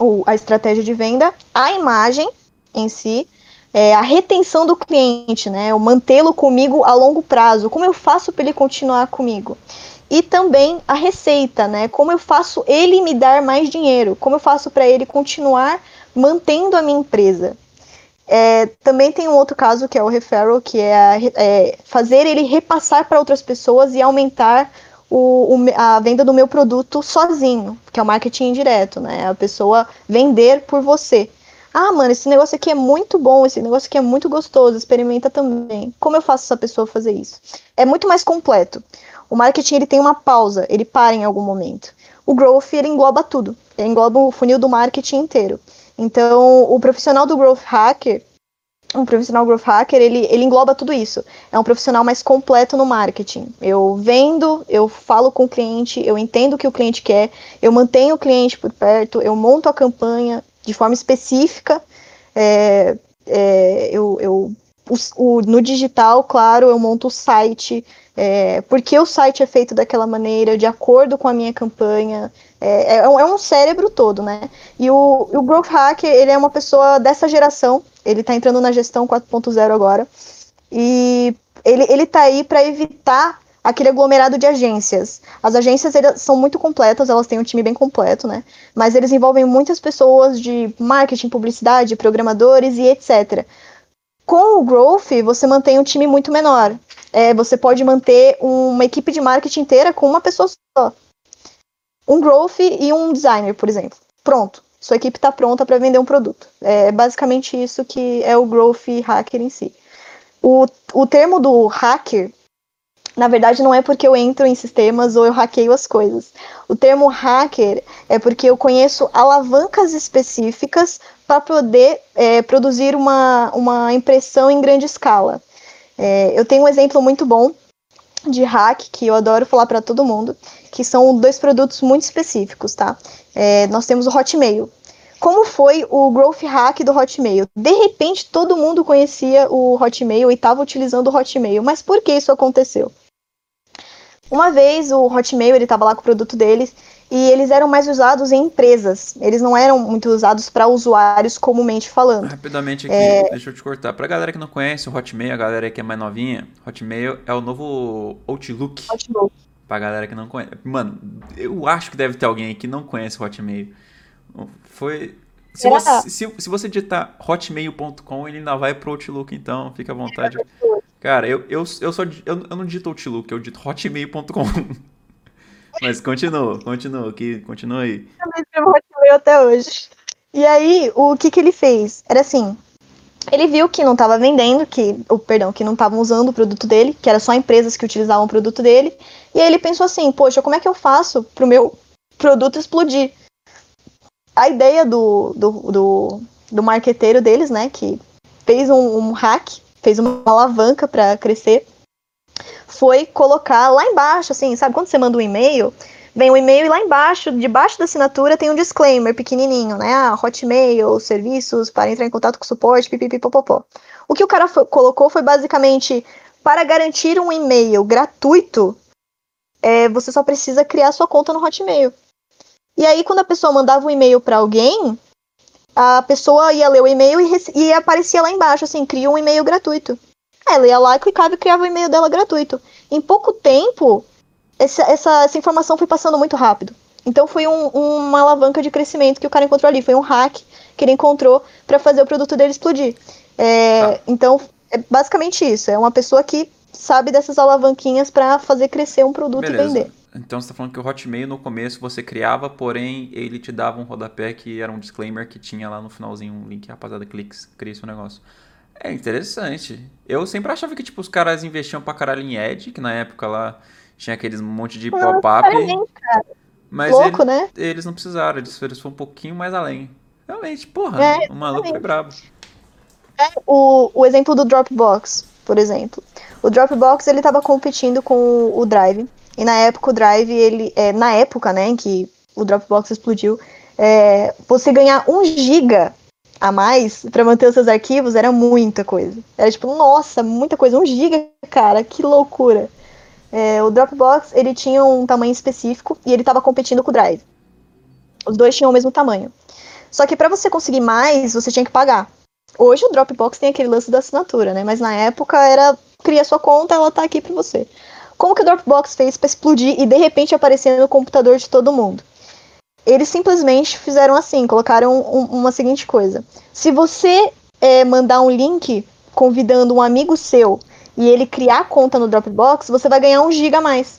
ou a estratégia de venda, a imagem em si, é a retenção do cliente, né? Eu mantê-lo comigo a longo prazo, como eu faço para ele continuar comigo. E também a receita, né? Como eu faço ele me dar mais dinheiro, como eu faço para ele continuar mantendo a minha empresa. É, também tem um outro caso que é o referral, que é, é fazer ele repassar para outras pessoas e aumentar o, o, a venda do meu produto sozinho, que é o marketing indireto, né? A pessoa vender por você. Ah, mano, esse negócio aqui é muito bom, esse negócio aqui é muito gostoso, experimenta também. Como eu faço essa pessoa fazer isso? É muito mais completo. O marketing, ele tem uma pausa, ele para em algum momento. O growth, ele engloba tudo, ele engloba o funil do marketing inteiro. Então, o profissional do growth hacker, um profissional growth hacker, ele, ele engloba tudo isso. É um profissional mais completo no marketing. Eu vendo, eu falo com o cliente, eu entendo o que o cliente quer, eu mantenho o cliente por perto, eu monto a campanha de forma específica, é, é, eu, eu o, o, no digital, claro, eu monto o site, é, porque o site é feito daquela maneira, de acordo com a minha campanha, é, é, um, é um cérebro todo, né? E o, o Growth Hacker, ele é uma pessoa dessa geração, ele tá entrando na gestão quatro ponto zero agora, e ele, ele tá aí para evitar aquele aglomerado de agências. As agências, elas são muito completas, elas têm um time bem completo, né? Mas eles envolvem muitas pessoas de marketing, publicidade, programadores e etcétera. Com o Growth, você mantém um time muito menor. É, você pode manter uma equipe de marketing inteira com uma pessoa só. Um Growth e um designer, por exemplo. Pronto. Sua equipe está pronta para vender um produto. É basicamente isso que é o Growth Hacker em si. O, o termo do hacker... Na verdade, não é porque eu entro em sistemas ou eu hackeio as coisas. O termo hacker é porque eu conheço alavancas específicas para poder é, produzir uma, uma impressão em grande escala. É, eu tenho um exemplo muito bom de hack que eu adoro falar para todo mundo, que são dois produtos muito específicos, tá? É, nós temos o Hotmail. Como foi o Growth Hack do Hotmail? De repente, todo mundo conhecia o Hotmail e estava utilizando o Hotmail. Mas por que isso aconteceu? Uma vez, o Hotmail, ele estava lá com o produto deles, e eles eram mais usados em empresas. Eles não eram muito usados para usuários comumente falando. Rapidamente aqui, é... deixa eu te cortar. Para a galera que não conhece o Hotmail, a galera que é mais novinha, Hotmail é o novo Outlook. Outlook. Para a galera que não conhece. Mano, eu acho que deve ter alguém que não conhece o Hotmail. Foi... Se você, se, se você digitar hotmail ponto com, ele ainda vai pro Outlook, então fica à vontade. Cara, eu, eu, eu, só, eu, eu não digito Outlook, eu digito hotmail ponto com. Mas continua, continua aqui, continua aí. Eu também escrevo Hotmail até hoje. E aí, o que que ele fez? Era assim, ele viu que não estava vendendo, que, oh, perdão, que não estavam usando o produto dele, que era só empresas que utilizavam o produto dele. E aí ele pensou assim, poxa, como é que eu faço pro meu produto explodir? A ideia do, do, do, do marqueteiro deles, né, que fez um, um hack, fez uma alavanca para crescer, foi colocar lá embaixo, assim, sabe, quando você manda um e-mail, vem um e-mail e lá embaixo, debaixo da assinatura, tem um disclaimer pequenininho, né, ah, Hotmail, serviços para entrar em contato com suporte, pipipipopopó. O que o cara foi, colocou foi basicamente, para garantir um e-mail gratuito, é, você só precisa criar sua conta no Hotmail. E aí, quando a pessoa mandava um e-mail para alguém, a pessoa ia ler o e-mail e, rece- e aparecia lá embaixo, assim, cria um e-mail gratuito. Aí ela ia lá, clicava e criava o e-mail dela gratuito. Em pouco tempo, essa, essa, essa informação foi passando muito rápido. Então, foi um, uma alavanca de crescimento que o cara encontrou ali. Foi um hack que ele encontrou para fazer o produto dele explodir. É, ah. Então, é basicamente isso. É uma pessoa que sabe dessas alavanquinhas para fazer crescer um produto. Beleza. E vender. Então você está falando que o Hotmail no começo você criava, porém ele te dava um rodapé que era um disclaimer que tinha lá no finalzinho um link, rapaziada, cliques, cria esse negócio. É interessante. Eu sempre achava que tipo os caras investiam pra caralho em ad, que na época lá tinha aqueles monte de pop-up. Mas louco, ele, né? Eles não precisaram, eles foram um pouquinho mais além. Realmente, porra, é, o maluco foi brabo. É o, o exemplo do Dropbox, por exemplo. O Dropbox ele estava competindo com o Drive. E na época o Drive, ele, é, na época, né, em que o Dropbox explodiu, é, você ganhar um giga a mais para manter os seus arquivos era muita coisa. Era tipo, nossa, muita coisa, um giga, cara, que loucura. É, o Dropbox, ele tinha um tamanho específico e ele estava competindo com o Drive. Os dois tinham o mesmo tamanho. Só que para você conseguir mais, você tinha que pagar. Hoje o Dropbox tem aquele lance da assinatura, né, mas na época era, cria sua conta, ela tá aqui para você. Como que o Dropbox fez para explodir e de repente aparecer no computador de todo mundo? Eles simplesmente fizeram assim, colocaram um, uma seguinte coisa. Se você é, mandar um link convidando um amigo seu e ele criar conta no Dropbox, você vai ganhar um giga a mais.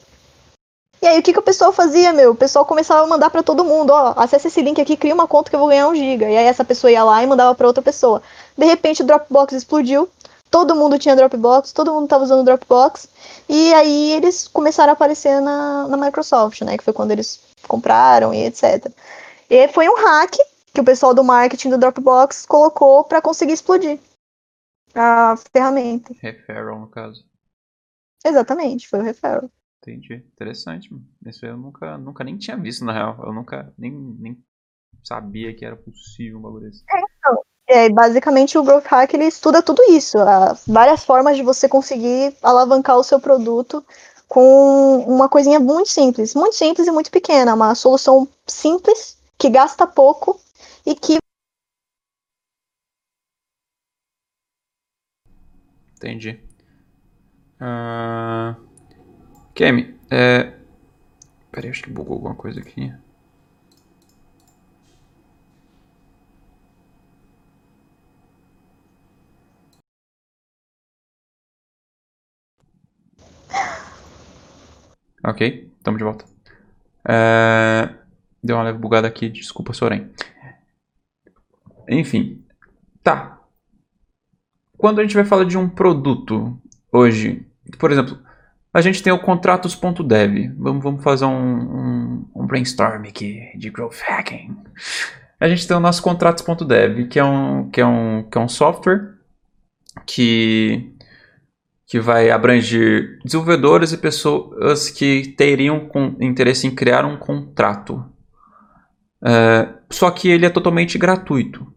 E aí o que, que o pessoal fazia, meu? O pessoal começava a mandar para todo mundo, ó, acessa esse link aqui, cria uma conta que eu vou ganhar um giga. E aí essa pessoa ia lá e mandava para outra pessoa. De repente o Dropbox explodiu. Todo mundo tinha Dropbox, todo mundo estava usando Dropbox, e aí eles começaram a aparecer na, na Microsoft, né, que foi quando eles compraram e etcétera. E foi um hack que o pessoal do marketing do Dropbox colocou para conseguir explodir a ferramenta. Referral, no caso. Exatamente, foi o referral. Entendi, interessante, mano. Isso eu nunca, nunca nem tinha visto, na real, eu nunca nem, nem sabia que era possível um bagulho desse. É, então. É, basicamente, o Growth Hack ele estuda tudo isso. Há várias formas de você conseguir alavancar o seu produto com uma coisinha muito simples. Muito simples e muito pequena. Uma solução simples, que gasta pouco e que... Entendi. Uh... Kemi, é... Peraí, acho que bugou alguma coisa aqui. Ok, estamos de volta. É... Deu uma leve bugada aqui, desculpa, Soren. Enfim, tá. Quando a gente vai falar de um produto hoje, por exemplo, a gente tem o contratos ponto dev. Vamos, vamos fazer um, um, um brainstorm aqui de growth hacking. A gente tem o nosso contratos ponto dev, que é um, que é um, que é um software que... que vai abranger desenvolvedores e pessoas que teriam interesse em criar um contrato. Uh, só que ele é totalmente gratuito.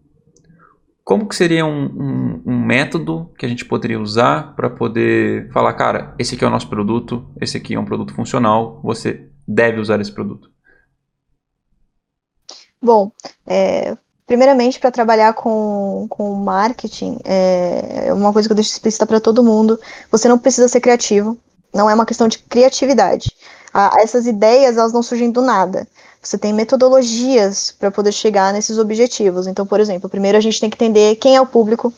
Como que seria um, um, um método que a gente poderia usar para poder falar, cara, esse aqui é o nosso produto, esse aqui é um produto funcional, você deve usar esse produto? Bom, é... primeiramente, para trabalhar com, com marketing, é uma coisa que eu deixo explícita para todo mundo, você não precisa ser criativo, não é uma questão de criatividade. Ah, essas ideias, elas não surgem do nada. Você tem metodologias para poder chegar nesses objetivos. Então, por exemplo, primeiro a gente tem que entender quem é o público,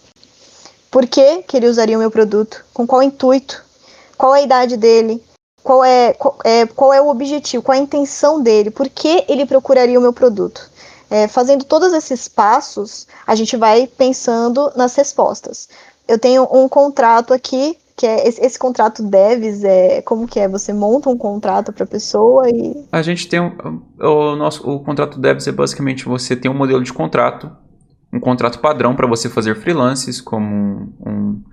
por que, que ele usaria o meu produto, com qual intuito, qual a idade dele, qual é, qual é, qual é o objetivo, qual é a intenção dele, por que ele procuraria o meu produto. É, fazendo todos esses passos, a gente vai pensando nas respostas. Eu tenho um contrato aqui, que é esse, esse contrato devs, é, como que é? Você monta um contrato para a pessoa e... A gente tem um, o nosso o contrato devs é basicamente você tem um modelo de contrato, um contrato padrão para você fazer freelances, como um, um,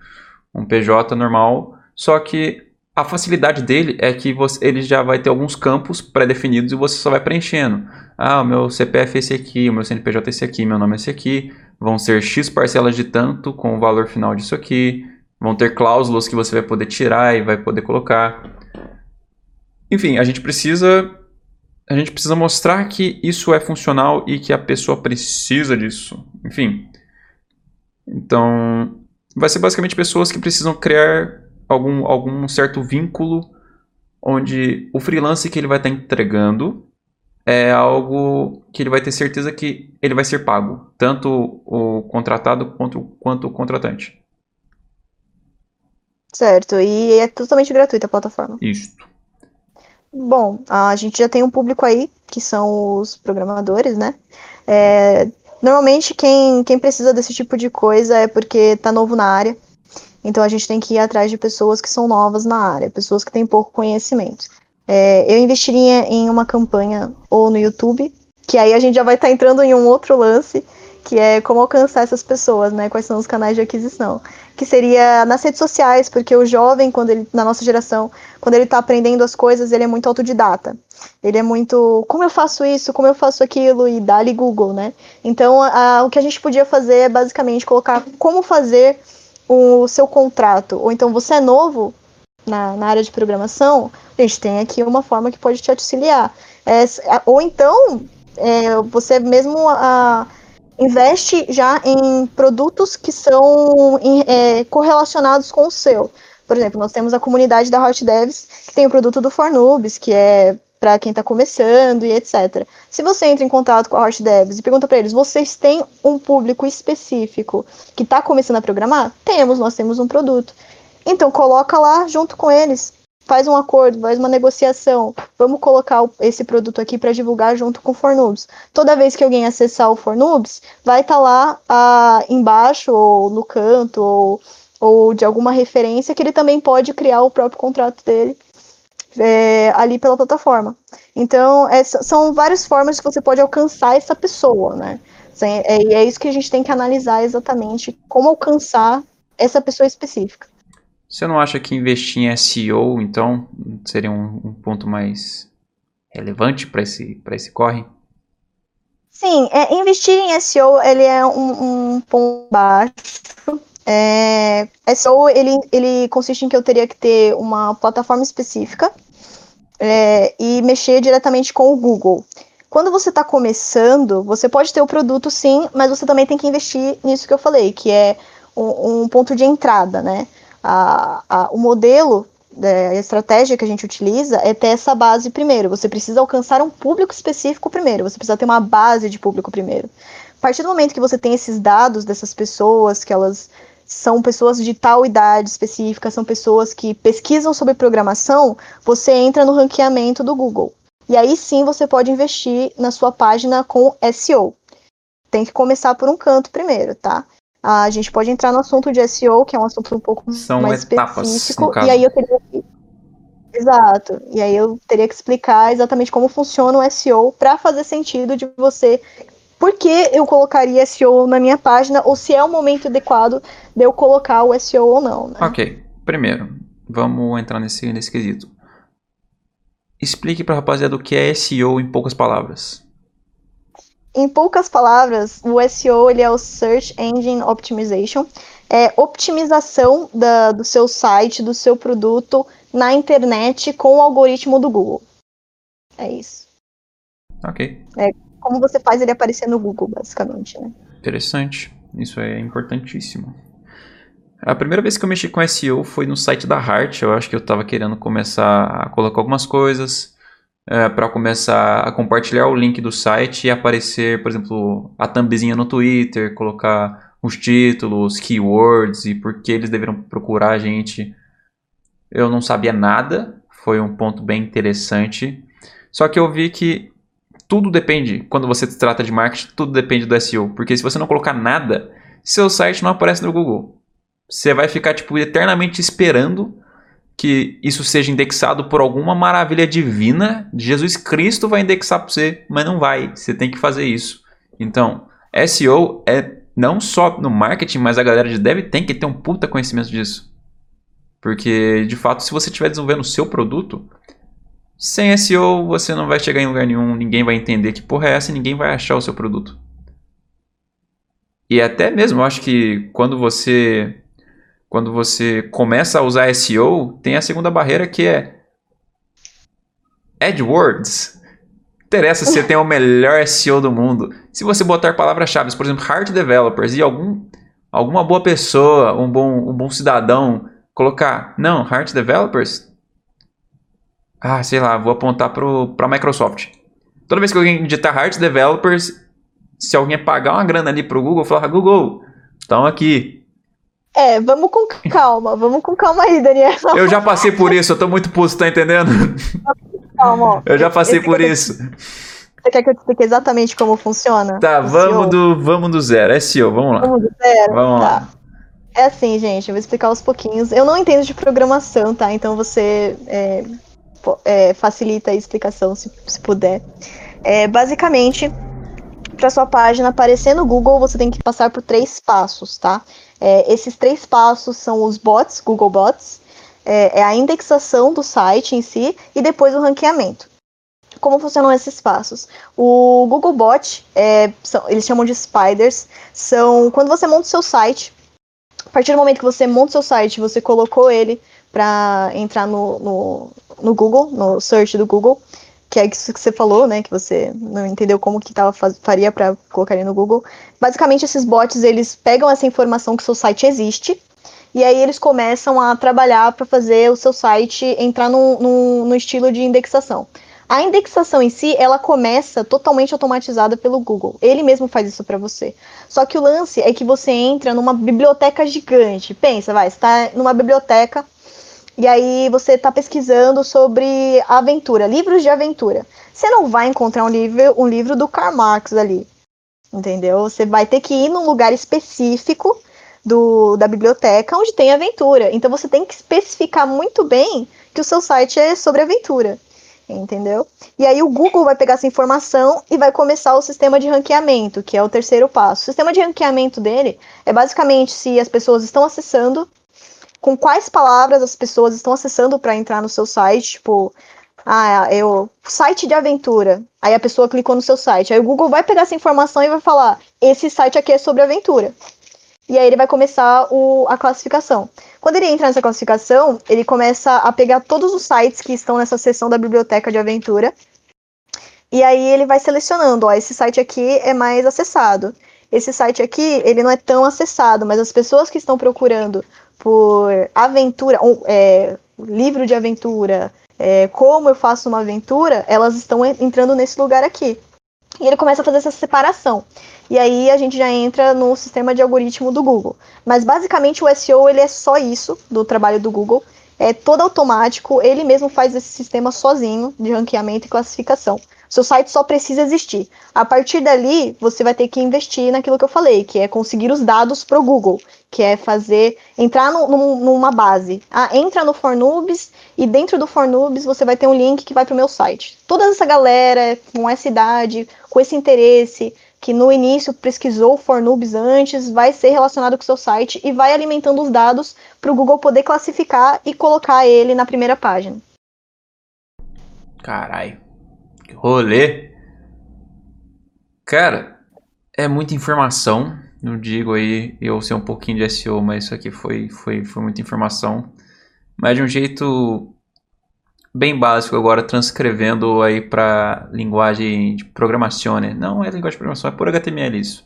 um P J normal, só que a facilidade dele é que você, ele já vai ter alguns campos pré-definidos e você só vai preenchendo. Ah, o meu C P F é esse aqui, o meu C N P J é esse aqui, meu nome é esse aqui. Vão ser X parcelas de tanto com o valor final disso aqui. Vão ter cláusulas que você vai poder tirar e vai poder colocar. Enfim, a gente precisa, a gente precisa mostrar que isso é funcional e que a pessoa precisa disso. Enfim. Então, vai ser basicamente pessoas que precisam criar... Algum, algum certo vínculo onde o freelance que ele vai estar entregando é algo que ele vai ter certeza que ele vai ser pago, tanto o contratado quanto, quanto o contratante. Certo, e é totalmente gratuita a plataforma. Isso. Bom, a gente já tem um público aí, que são os programadores, né? É, normalmente quem, quem precisa desse tipo de coisa é porque está novo na área. Então, a gente tem que ir atrás de pessoas que são novas na área, pessoas que têm pouco conhecimento. É, eu investiria em uma campanha ou no YouTube, que aí a gente já vai estar entrando em um outro lance, que é como alcançar essas pessoas, né? Quais são os canais de aquisição. Que seria nas redes sociais, porque o jovem, quando ele, na nossa geração, quando ele está aprendendo as coisas, ele é muito autodidata. Ele é muito, como eu faço isso, como eu faço aquilo, e dá-lhe Google, né? Então, a, o que a gente podia fazer é, basicamente, colocar como fazer... o seu contrato, ou então você é novo na, na área de programação, a gente tem aqui uma forma que pode te auxiliar. É, ou então, é, você mesmo a, investe já em produtos que são em, é, correlacionados com o seu. Por exemplo, nós temos a comunidade da Heart Devs, que tem o produto do Fornubis, que é para quem está começando e etcétera. Se você entra em contato com a Heart Devs e pergunta para eles, vocês têm um público específico que está começando a programar? Temos, nós temos um produto. Então, coloca lá junto com eles, faz um acordo, faz uma negociação, vamos colocar esse produto aqui para divulgar junto com o Fornubis. Toda vez que alguém acessar o Fornubis, vai estar tá lá ah, embaixo, ou no canto, ou, ou de alguma referência, que ele também pode criar o próprio contrato dele. É, ali pela plataforma. Então, é, são várias formas que você pode alcançar essa pessoa, né? E é, é isso que a gente tem que analisar exatamente, como alcançar essa pessoa específica. Você não acha que investir em S E O, então, seria um, um ponto mais relevante para esse, para esse corre? Sim, é, investir em S E O, ele é um, um ponto baixo. É, S E O, ele, ele consiste em que eu teria que ter uma plataforma específica é, e mexer diretamente com o Google. Quando você está começando, você pode ter o produto sim, mas você também tem que investir nisso que eu falei, que é um, um ponto de entrada, né? A, a, o modelo, a estratégia que a gente utiliza é ter essa base primeiro. Você precisa alcançar um público específico primeiro, você precisa ter uma base de público primeiro. A partir do momento que você tem esses dados dessas pessoas, que elas são pessoas de tal idade específica, são pessoas que pesquisam sobre programação, você entra no ranqueamento do Google. E aí sim você pode investir na sua página com S E O. Tem que começar por um canto primeiro, tá? A gente pode entrar no assunto de S E O, que é um assunto um pouco São mais etapas, específico. E aí eu teria que... Exato. E aí eu teria que explicar exatamente como funciona o S E O para fazer sentido de você... Por que eu colocaria S E O na minha página? Ou se é o momento adequado de eu colocar o S E O ou não, né? Ok. Primeiro, vamos entrar nesse, nesse quesito. Explique para a rapaziada o que é S E O em poucas palavras. Em poucas palavras, o S E O, ele é o Search Engine Optimization, é optimização da, do seu site, do seu produto na internet com o algoritmo do Google. É isso. Ok. É como você faz ele aparecer no Google, basicamente, né? Interessante. Isso é importantíssimo. A primeira vez que eu mexi com S E O foi no site da Heart. Eu acho que eu estava querendo começar a colocar algumas coisas. É, para começar a compartilhar o link do site e aparecer, por exemplo, a thumbzinha no Twitter, colocar os títulos, keywords e por que eles deveriam procurar a gente. Eu não sabia nada, foi um ponto bem interessante. Só que eu vi que tudo depende, quando você se trata de marketing, tudo depende do S E O. Porque se você não colocar nada, seu site não aparece no Google. Você vai ficar tipo, eternamente esperando... que isso seja indexado por alguma maravilha divina. Jesus Cristo vai indexar para você, mas não vai. Você tem que fazer isso. Então, S E O é não só no marketing, mas a galera de dev tem que ter um puta conhecimento disso. Porque, de fato, se você estiver desenvolvendo o seu produto, sem S E O você não vai chegar em lugar nenhum, ninguém vai entender que porra é essa e ninguém vai achar o seu produto. E até mesmo, eu acho que quando você... Quando você começa a usar S E O, tem a segunda barreira que é AdWords. Interessa se você tem o melhor S E O do mundo. Se você botar palavras-chave, por exemplo, Heart Developers e algum, alguma boa pessoa, um bom, um bom cidadão, colocar, não, Heart Developers? Ah, sei lá, vou apontar para a Microsoft. Toda vez que alguém digitar Heart Developers, se alguém pagar uma grana ali para o Google, falar, Google, estão aqui. É, vamos com calma, vamos com calma aí, Daniel. Eu já passei por isso, eu tô muito puto, tá entendendo? Calma, ó. Eu já passei Esse por isso. Te... Você quer que eu te explique exatamente como funciona? Tá, vamos do, vamos do zero, S E O, vamos lá. Vamos do zero? Vamos tá. lá. É assim, gente, eu vou explicar aos pouquinhos. Eu não entendo de programação, tá? Então você é, é, facilita a explicação, se, se puder. É, basicamente, para sua página aparecer no Google, você tem que passar por três passos, tá? É, esses três passos são os bots, Google Bots, é, é a indexação do site em si e depois o ranqueamento. Como funcionam esses passos? O Google Bot, é, são, eles chamam de spiders, são quando você monta o seu site, a partir do momento que você monta o seu site, você colocou ele para entrar no, no, no Google, no search do Google, que é isso que você falou, né, que você não entendeu como que tava, faria para colocar ele no Google. Basicamente, esses bots, eles pegam essa informação que o seu site existe, e aí eles começam a trabalhar para fazer o seu site entrar no, no, no estilo de indexação. A indexação em si, ela começa totalmente automatizada pelo Google. Ele mesmo faz isso para você. Só que o lance é que você entra numa biblioteca gigante. Pensa, vai, você está numa biblioteca, e aí você está pesquisando sobre aventura, livros de aventura. Você não vai encontrar um livro, um livro do Karl Marx ali, entendeu? Você vai ter que ir num lugar específico do, da biblioteca onde tem aventura. Então você tem que especificar muito bem que o seu site é sobre aventura, entendeu? E aí o Google vai pegar essa informação e vai começar o sistema de ranqueamento, que é o terceiro passo. O sistema de ranqueamento dele é basicamente se as pessoas estão acessando, com quais palavras as pessoas estão acessando para entrar no seu site, tipo, ah, eu, site de aventura, aí a pessoa clicou no seu site, aí o Google vai pegar essa informação e vai falar, esse site aqui é sobre aventura. E aí ele vai começar o, a classificação. Quando ele entra nessa classificação, ele começa a pegar todos os sites que estão nessa seção da biblioteca de aventura, e aí ele vai selecionando, ó, esse site aqui é mais acessado, esse site aqui, ele não é tão acessado, mas as pessoas que estão procurando por aventura, ou, é, livro de aventura, é, como eu faço uma aventura, elas estão entrando nesse lugar aqui. E ele começa a fazer essa separação. E aí a gente já entra no sistema de algoritmo do Google. Mas basicamente o S E O, ele é só isso, do trabalho do Google. É todo automático, ele mesmo faz esse sistema sozinho, de ranqueamento e classificação. Seu site só precisa existir. A partir dali, você vai ter que investir naquilo que eu falei, que é conseguir os dados para o Google, que é fazer, entrar no, num, numa base. Ah, entra no Fornubis e dentro do Fornubis você vai ter um link que vai para o meu site. Toda essa galera com essa idade, com esse interesse, que no início pesquisou o Fornubis antes, vai ser relacionado com o seu site e vai alimentando os dados para o Google poder classificar e colocar ele na primeira página. Caralho. Que rolê! Cara, é muita informação. Não digo aí eu ser um pouquinho de S E O, mas isso aqui foi, foi, foi muita informação. Mas de um jeito bem básico agora, transcrevendo aí para linguagem de programação, né? Não é linguagem de programação, é por H T M L isso.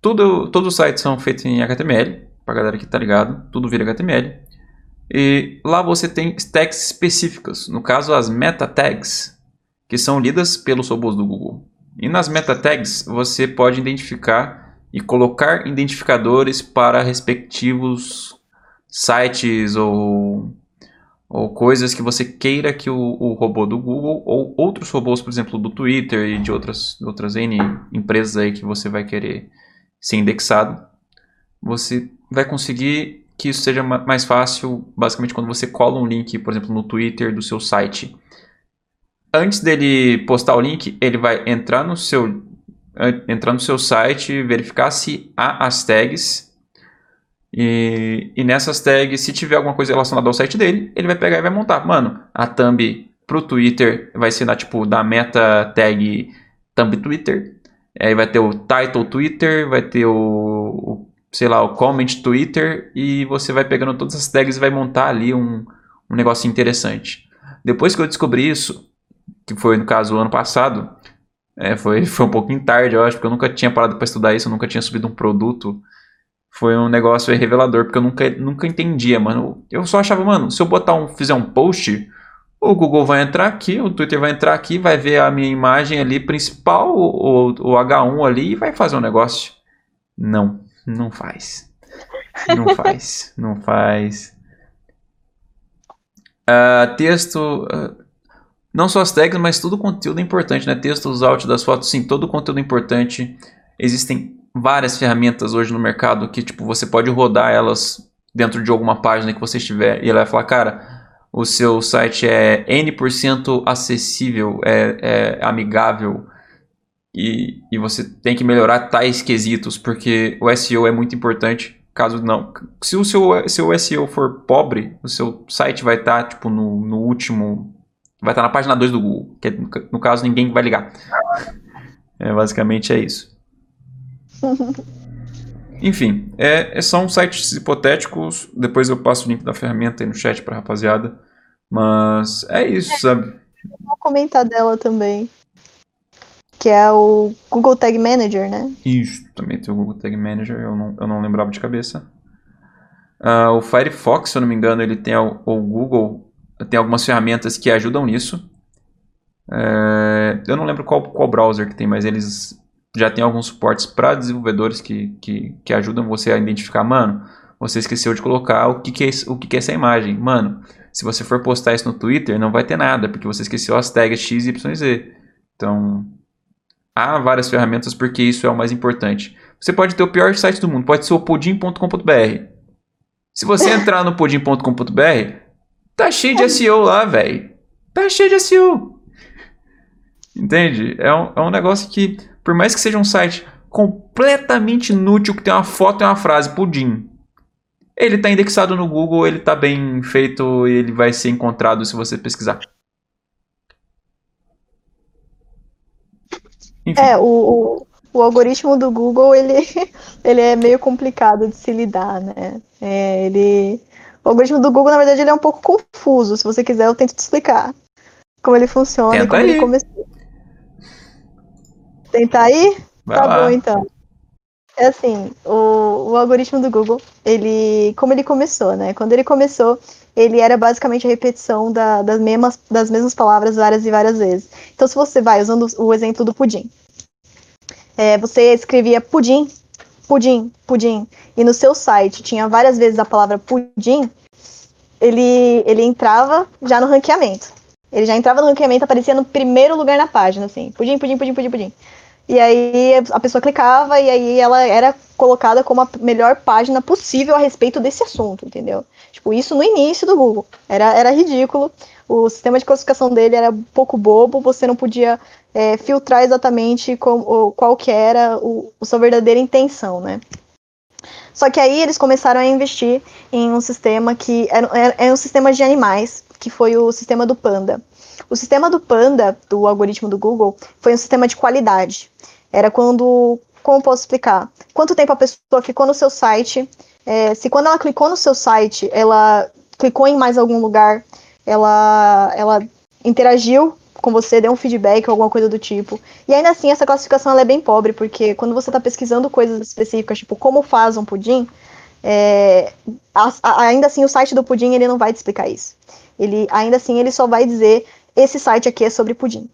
Tudo, todos os sites são feitos em H T M L, pra galera que tá ligado, tudo vira H T M L. E lá você tem tags específicas, no caso as meta tags, que são lidas pelos robôs do Google. E nas meta tags você pode identificar e colocar identificadores para respectivos sites ou, ou coisas que você queira que o, o robô do Google ou outros robôs, por exemplo, do Twitter e de outras, outras N empresas aí que você vai querer ser indexado, você vai conseguir que isso seja mais fácil, basicamente quando você cola um link, por exemplo, no Twitter do seu site. Antes dele postar o link, ele vai entrar no seu, entrar no seu site, verificar se há as tags. E, e nessas tags, se tiver alguma coisa relacionada ao site dele, ele vai pegar e vai montar. Mano, a thumb pro Twitter vai ser na, tipo, da meta tag thumb Twitter. Aí vai ter o title Twitter, vai ter o, o sei lá, o comment Twitter. E você vai pegando todas as tags e vai montar ali um, um negócio interessante. Depois que eu descobri isso, que foi no caso o ano passado, é, foi, foi um pouquinho tarde, eu acho, porque eu nunca tinha parado para estudar isso, eu nunca tinha subido um produto, foi um negócio revelador, porque eu nunca, nunca entendia, mano. Eu só achava, mano, se eu botar um, fizer um post, o Google vai entrar aqui, o Twitter vai entrar aqui, vai ver a minha imagem ali principal, o, o H um ali, e vai fazer um negócio. Não, não faz. Não faz, não faz. Uh, texto... Uh, Não só as tags, mas todo o conteúdo é importante, né? Textos, áudios das fotos, sim, todo o conteúdo é importante. Existem várias ferramentas hoje no mercado que, tipo, você pode rodar elas dentro de alguma página que você estiver. E ela vai falar, cara, o seu site é N por cento acessível, é, é amigável. E, e você tem que melhorar tais quesitos, porque o S E O é muito importante. Caso não, se o seu, seu S E O for pobre, o seu site vai estar, tipo, no, no último... Vai estar na página dois do Google, que no caso ninguém vai ligar. É, basicamente é isso. Enfim, é, são sites hipotéticos. Depois eu passo o link da ferramenta aí no chat pra rapaziada. Mas é isso, é, sabe? Eu vou comentar dela também. Que é o Google Tag Manager, né? Isso, também tem o Google Tag Manager, eu não, eu não lembrava de cabeça. Uh, o Firefox, se eu não me engano, ele tem o, o Google... Tem algumas ferramentas que ajudam nisso. É, eu não lembro qual, qual browser que tem, mas eles já tem alguns suportes para desenvolvedores que, que, que ajudam você a identificar, mano, você esqueceu de colocar o que, que, é, o que, que é essa imagem. Mano, se você for postar isso no Twitter, não vai ter nada, porque você esqueceu as tags X, Y, Z. Então, há várias ferramentas porque isso é o mais importante. Você pode ter o pior site do mundo, pode ser o pudim ponto com ponto br. Se você entrar no pudim ponto com ponto br... Tá cheio de S E O lá, velho. Tá cheio de S E O. Entende? É um, é um negócio que, por mais que seja um site completamente inútil, que tem uma foto e uma frase, pudim. Ele tá indexado no Google, ele tá bem feito e ele vai ser encontrado se você pesquisar. Enfim. É, o, o algoritmo do Google, ele, ele é meio complicado de se lidar, né? É, ele, o algoritmo do Google, na verdade, ele é um pouco confuso. Se você quiser, eu tento te explicar como ele funciona e como ele começou. Tenta aí? Vai tá lá. Bom, então. É assim, o, o algoritmo do Google, ele, como ele começou, né? Quando ele começou, ele era basicamente a repetição da, das, mesmas, das mesmas palavras várias e várias vezes. Então, se você vai usando o exemplo do pudim, é, você escrevia pudim, pudim, pudim, e no seu site tinha várias vezes a palavra pudim, ele, ele entrava já no ranqueamento. Ele já entrava no ranqueamento, aparecia no primeiro lugar na página, assim, pudim, pudim, pudim, pudim, pudim. E aí a pessoa clicava e aí ela era colocada como a melhor página possível a respeito desse assunto, entendeu? Tipo, isso no início do Google. Era, era ridículo. O sistema de classificação dele era um pouco bobo. Você não podia é, filtrar exatamente com, qual que era o, a sua verdadeira intenção, né? Só que aí eles começaram a investir em um sistema que era, era, era um sistema de animais, que foi o sistema do Panda. O sistema do Panda, do algoritmo do Google, foi um sistema de qualidade. Era quando, como posso explicar? Quanto tempo a pessoa ficou no seu site, é, se quando ela clicou no seu site, ela clicou em mais algum lugar, ela, ela interagiu com você, deu um feedback, alguma coisa do tipo. E ainda assim, essa classificação ela é bem pobre, porque quando você está pesquisando coisas específicas, tipo como faz um pudim, é, a, a, ainda assim o site do pudim ele não vai te explicar isso. Ele, ainda assim, ele só vai dizer... Esse site aqui é sobre pudim.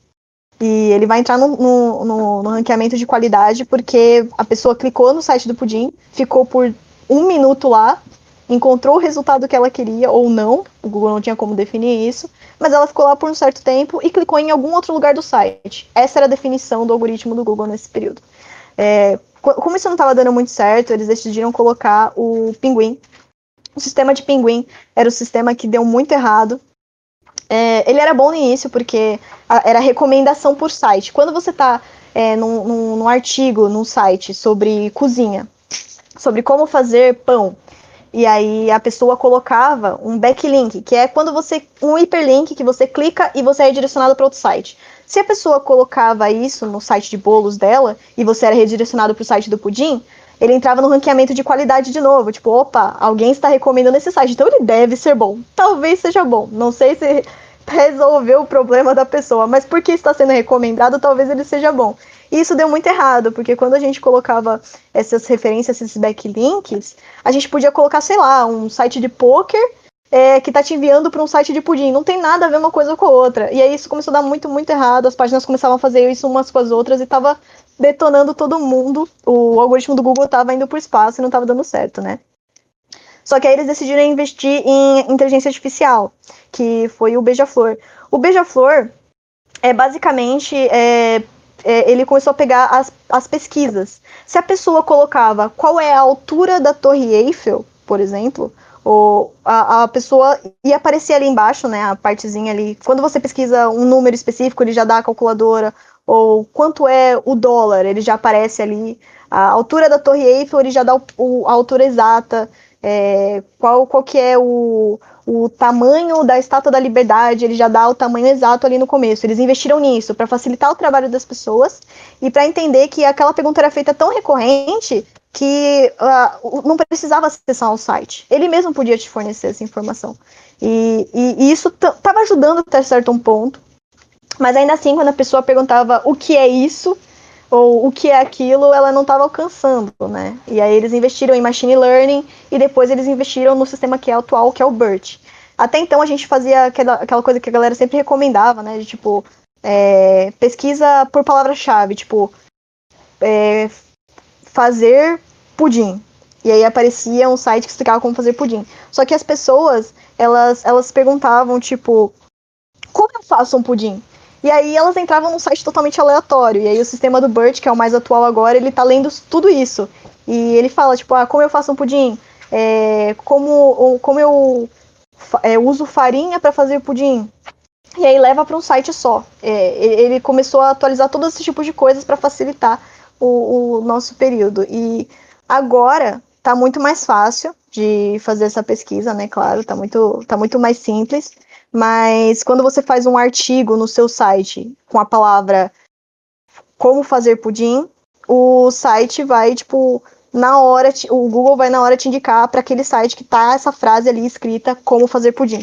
E ele vai entrar no, no, no, no ranqueamento de qualidade porque a pessoa clicou no site do pudim, ficou por um minuto lá, encontrou o resultado que ela queria ou não, o Google não tinha como definir isso, mas ela ficou lá por um certo tempo e clicou em algum outro lugar do site. Essa era a definição do algoritmo do Google nesse período. É, como isso não estava dando muito certo, eles decidiram colocar o pinguim. O sistema de pinguim era o sistema que deu muito errado. É, ele era bom no início porque a, era recomendação por site. Quando você está é, num, num, num artigo, num site sobre cozinha, sobre como fazer pão, e aí a pessoa colocava um backlink, que é quando você um hiperlink que você clica e você é redirecionado para outro site. Se a pessoa colocava isso no site de bolos dela e você era redirecionado para o site do pudim, ele entrava no ranqueamento de qualidade de novo. Tipo, opa, alguém está recomendando esse site, então ele deve ser bom. Talvez seja bom. Não sei se resolveu o problema da pessoa, mas porque está sendo recomendado, talvez ele seja bom. E isso deu muito errado, porque quando a gente colocava essas referências, esses backlinks, a gente podia colocar, sei lá, um site de pôquer é, que está te enviando para um site de pudim. Não tem nada a ver uma coisa com a outra. E aí isso começou a dar muito, muito errado. As páginas começavam a fazer isso umas com as outras e estava... detonando todo mundo, o algoritmo do Google estava indo para o espaço e não estava dando certo, né? Só que aí eles decidiram investir em inteligência artificial, que foi o Beija-Flor. O Beija-Flor, é, basicamente, é, é, ele começou a pegar as, as pesquisas. Se a pessoa colocava qual é a altura da Torre Eiffel, por exemplo, ou a, a pessoa ia aparecer ali embaixo, né, a partezinha ali. Quando você pesquisa um número específico, ele já dá a calculadora, ou quanto é o dólar, ele já aparece ali, a altura da Torre Eiffel, ele já dá o, o, a altura exata, é, qual, qual que é o, o tamanho da Estátua da Liberdade, ele já dá o tamanho exato ali no começo. Eles investiram nisso para facilitar o trabalho das pessoas e para entender que aquela pergunta era feita tão recorrente que uh, não precisava acessar o site, ele mesmo podia te fornecer essa informação. E, e, e isso estava ajudando até certo um ponto, mas ainda assim, quando a pessoa perguntava o que é isso, ou o que é aquilo, ela não estava alcançando, né? E aí eles investiram em machine learning, e depois eles investiram no sistema que é atual, que é o BERT. Até então, a gente fazia aquela, aquela coisa que a galera sempre recomendava, né? De, tipo, é, pesquisa por palavra-chave, tipo, é, fazer pudim. E aí aparecia um site que explicava como fazer pudim. Só que as pessoas, elas, elas perguntavam, tipo, como eu faço um pudim? E aí elas entravam num site totalmente aleatório. E aí o sistema do BERT, que é o mais atual agora, ele tá lendo tudo isso. E ele fala, tipo, ah, como eu faço um pudim? É, como, como eu é, uso farinha para fazer pudim? E aí leva para um site só. É, ele começou a atualizar todos esses tipos de coisas para facilitar o, o nosso período. E agora tá muito mais fácil de fazer essa pesquisa, né? Claro, tá muito, tá muito mais simples. Mas quando você faz um artigo no seu site com a palavra como fazer pudim, o site vai, tipo, na hora, o Google vai na hora te indicar para aquele site que tá essa frase ali escrita, como fazer pudim.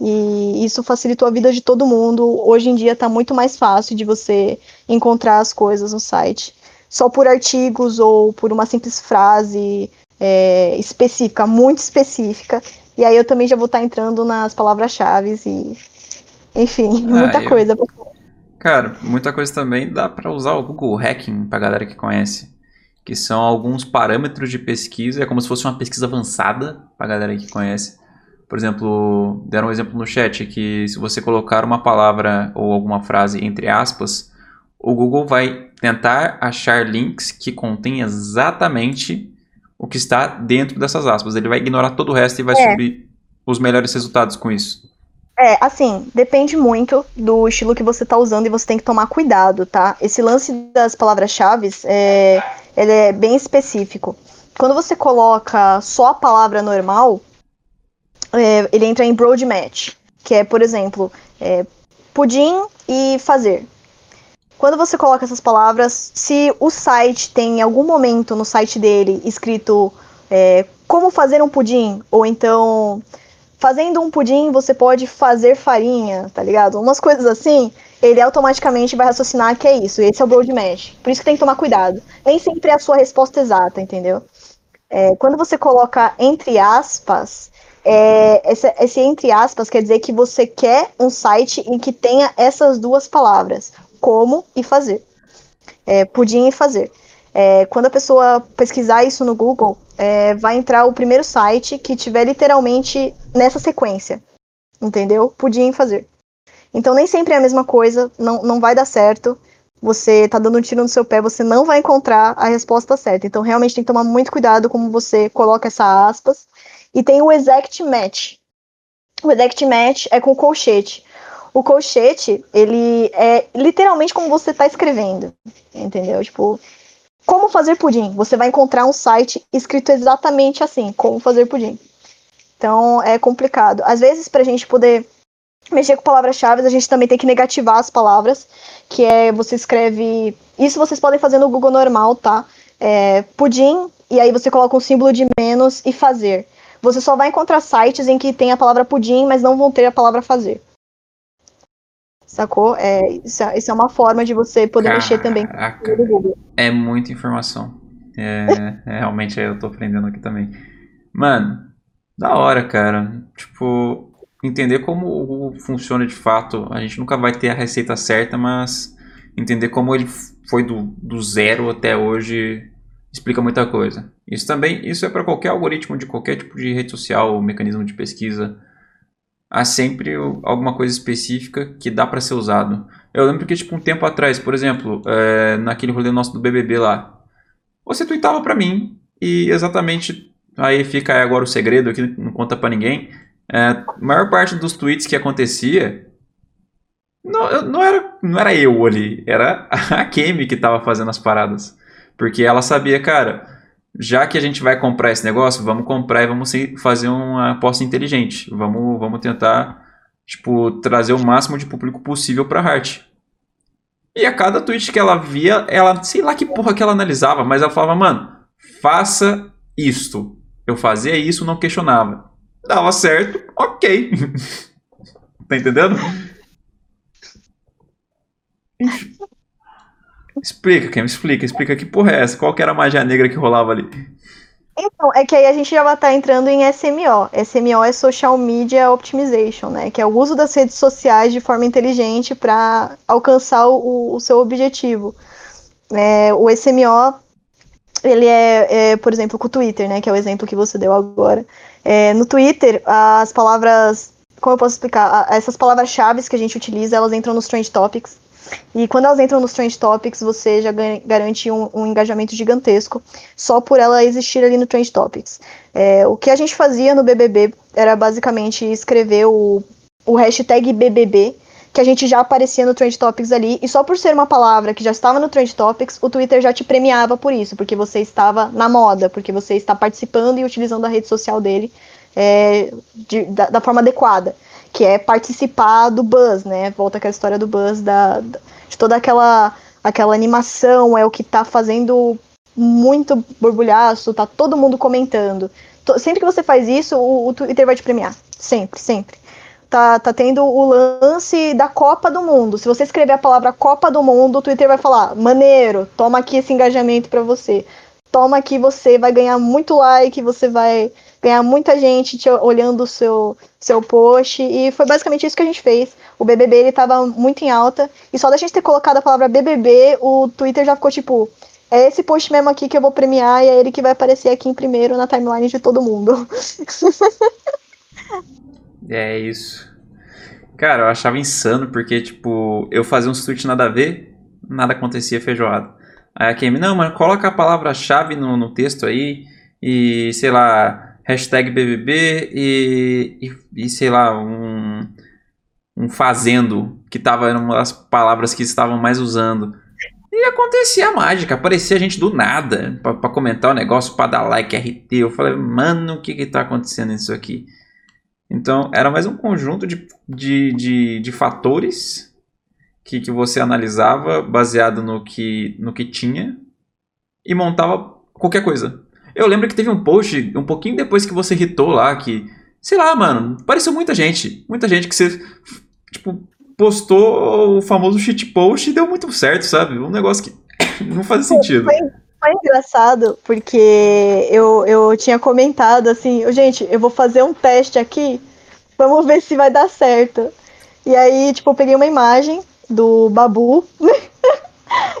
E isso facilitou a vida de todo mundo. Hoje em dia tá muito mais fácil de você encontrar as coisas no site. Só por artigos ou por uma simples frase é, específica, muito específica. E aí eu também já vou estar entrando nas palavras-chave e... Enfim, muita ah, eu... coisa. Cara, muita coisa também dá para usar o Google Hacking, pra galera que conhece. Que são alguns parâmetros de pesquisa. É como se fosse uma pesquisa avançada, pra galera que conhece. Por exemplo, deram um exemplo no chat que se você colocar uma palavra ou alguma frase entre aspas, o Google vai tentar achar links que contêm exatamente o que está dentro dessas aspas. Ele vai ignorar todo o resto e vai é. subir os melhores resultados com isso. É, assim, depende muito do estilo que você está usando e você tem que tomar cuidado, tá? Esse lance das palavras-chave, é, ele é bem específico. Quando você coloca só a palavra normal... É, ele entra em broad match, que é, por exemplo, é, pudim e fazer. Quando você coloca essas palavras, se o site tem em algum momento no site dele escrito é, como fazer um pudim, ou então fazendo um pudim você pode fazer farinha, tá ligado? Umas coisas assim, ele automaticamente vai raciocinar que é isso, esse é o broad match. Por isso que tem que tomar cuidado. Nem sempre é a sua resposta exata, entendeu? É, quando você coloca entre aspas, É, esse, esse entre aspas quer dizer que você quer um site em que tenha essas duas palavras, como e fazer, é, pudim e fazer. É, quando a pessoa pesquisar isso no Google, é, vai entrar o primeiro site que tiver literalmente nessa sequência, entendeu? Pudim e fazer. Então nem sempre é a mesma coisa, não, não vai dar certo, você tá dando um tiro no seu pé, você não vai encontrar a resposta certa. Então realmente tem que tomar muito cuidado como você coloca essa aspas. E tem o exact match. O exact match é com o colchete. O colchete, ele é literalmente como você está escrevendo, entendeu? Tipo, como fazer pudim? Você vai encontrar um site escrito exatamente assim, como fazer pudim. Então, é complicado. Às vezes, para a gente poder mexer com palavras-chave, a gente também tem que negativar as palavras, que é, você escreve... Isso vocês podem fazer no Google normal, tá? É, pudim, e aí você coloca um símbolo de menos e fazer. Você só vai encontrar sites em que tem a palavra pudim, mas não vão ter a palavra fazer. Sacou? É, isso, é, isso é uma forma de você poder Caraca, mexer também. É muita informação. É, é, realmente eu tô aprendendo aqui também. Mano, da hora, cara. Tipo, entender como o Google funciona de fato. A gente nunca vai ter a receita certa, mas entender como ele foi do, do zero até hoje... Explica muita coisa. Isso também, isso é para qualquer algoritmo de qualquer tipo de rede social ou mecanismo de pesquisa. Há sempre alguma coisa específica que dá para ser usado. Eu lembro que tipo um tempo atrás, por exemplo, é, naquele rolê nosso do B B B lá, você tweetava para mim e exatamente, aí fica aí agora o segredo, aqui não conta para ninguém, é, a maior parte dos tweets que acontecia não, não, era, não era eu ali, era a Kemi que estava fazendo as paradas. Porque ela sabia, cara, já que a gente vai comprar esse negócio, vamos comprar e vamos fazer uma aposta inteligente. Vamos, vamos tentar, tipo, trazer o máximo de público possível pra Heart. E a cada tweet que ela via, ela, sei lá que porra que ela analisava, mas ela falava, mano, faça isto. Eu fazia isso, não questionava. Dava certo, ok. Tá entendendo? Explica, Kemi, explica, explica que porra é essa? Qual que era a magia negra que rolava ali? Então, é que aí a gente já vai estar entrando em S M O. S M O é Social Media Optimization, né? Que é o uso das redes sociais de forma inteligente para alcançar o, o seu objetivo. É, o S M O, ele é, é, por exemplo, com o Twitter, né? Que é o exemplo que você deu agora. É, no Twitter, as palavras... Como eu posso explicar? Essas palavras-chave que a gente utiliza, elas entram nos Trend Topics. E quando elas entram nos Trend Topics, você já garante um, um engajamento gigantesco só por ela existir ali no Trend Topics. É, o que a gente fazia no B B B era basicamente escrever o, o hashtag B B B, que a gente já aparecia no Trend Topics ali, e só por ser uma palavra que já estava no Trend Topics, o Twitter já te premiava por isso, porque você estava na moda, porque você está participando e utilizando a rede social dele é, de, da, da forma adequada. Que é participar do buzz, né? Volta aquela história do buzz, da, da, de toda aquela aquela animação é o que tá fazendo muito borbulhaço, tá todo mundo comentando. Sempre que você faz isso, o, o Twitter vai te premiar. Sempre, sempre. Tá, tá tendo o lance da Copa do Mundo. Se você escrever a palavra Copa do Mundo, o Twitter vai falar, maneiro, toma aqui esse engajamento pra você. Toma aqui, você vai ganhar muito like, você vai ganhar muita gente te olhando o seu, seu post. E foi basicamente isso que a gente fez. O B B B, ele tava muito em alta. E só da gente ter colocado a palavra B B B, o Twitter já ficou tipo... É esse post mesmo aqui que eu vou premiar e é ele que vai aparecer aqui em primeiro na timeline de todo mundo. É isso. Cara, eu achava insano, porque, tipo, eu fazia uns tweets nada a ver, nada acontecia, feijoada. Aí a Kemi, não, mano, coloca a palavra-chave no, no texto aí, e, sei lá, hashtag B B B e, e, e sei lá, um, um fazendo, que tava uma das palavras que estavam mais usando. E acontecia a mágica, aparecia a gente do nada, pra, pra comentar o negócio, pra dar like, R T. Eu falei, mano, o que que tá acontecendo nisso aqui? Então, era mais um conjunto de, de, de, de fatores que, que você analisava baseado no que, no que tinha e montava qualquer coisa. Eu lembro que teve um post, um pouquinho depois que você hitou lá, que, sei lá, mano, apareceu muita gente. Muita gente que você, tipo, postou o famoso shitpost e deu muito certo, sabe? Um negócio que não faz sentido. Foi, foi engraçado, porque eu, eu tinha comentado assim, gente, eu vou fazer um teste aqui, vamos ver se vai dar certo. E aí, tipo, eu peguei uma imagem do Babu,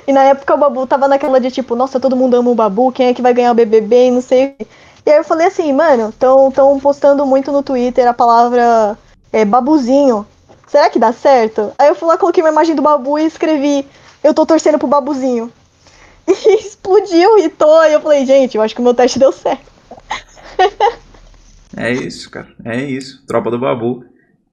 e na época o Babu tava naquela de tipo, nossa, todo mundo ama o Babu, quem é que vai ganhar o B B B e não sei o quê. E aí eu falei assim, mano, tão, tão postando muito no Twitter a palavra é, babuzinho. Será que dá certo? Aí eu fui lá, coloquei uma imagem do Babu e escrevi, eu tô torcendo pro Babuzinho. E explodiu, hitou, e eu falei, gente, eu acho que o meu teste deu certo. É isso, cara, é isso. Tropa do Babu.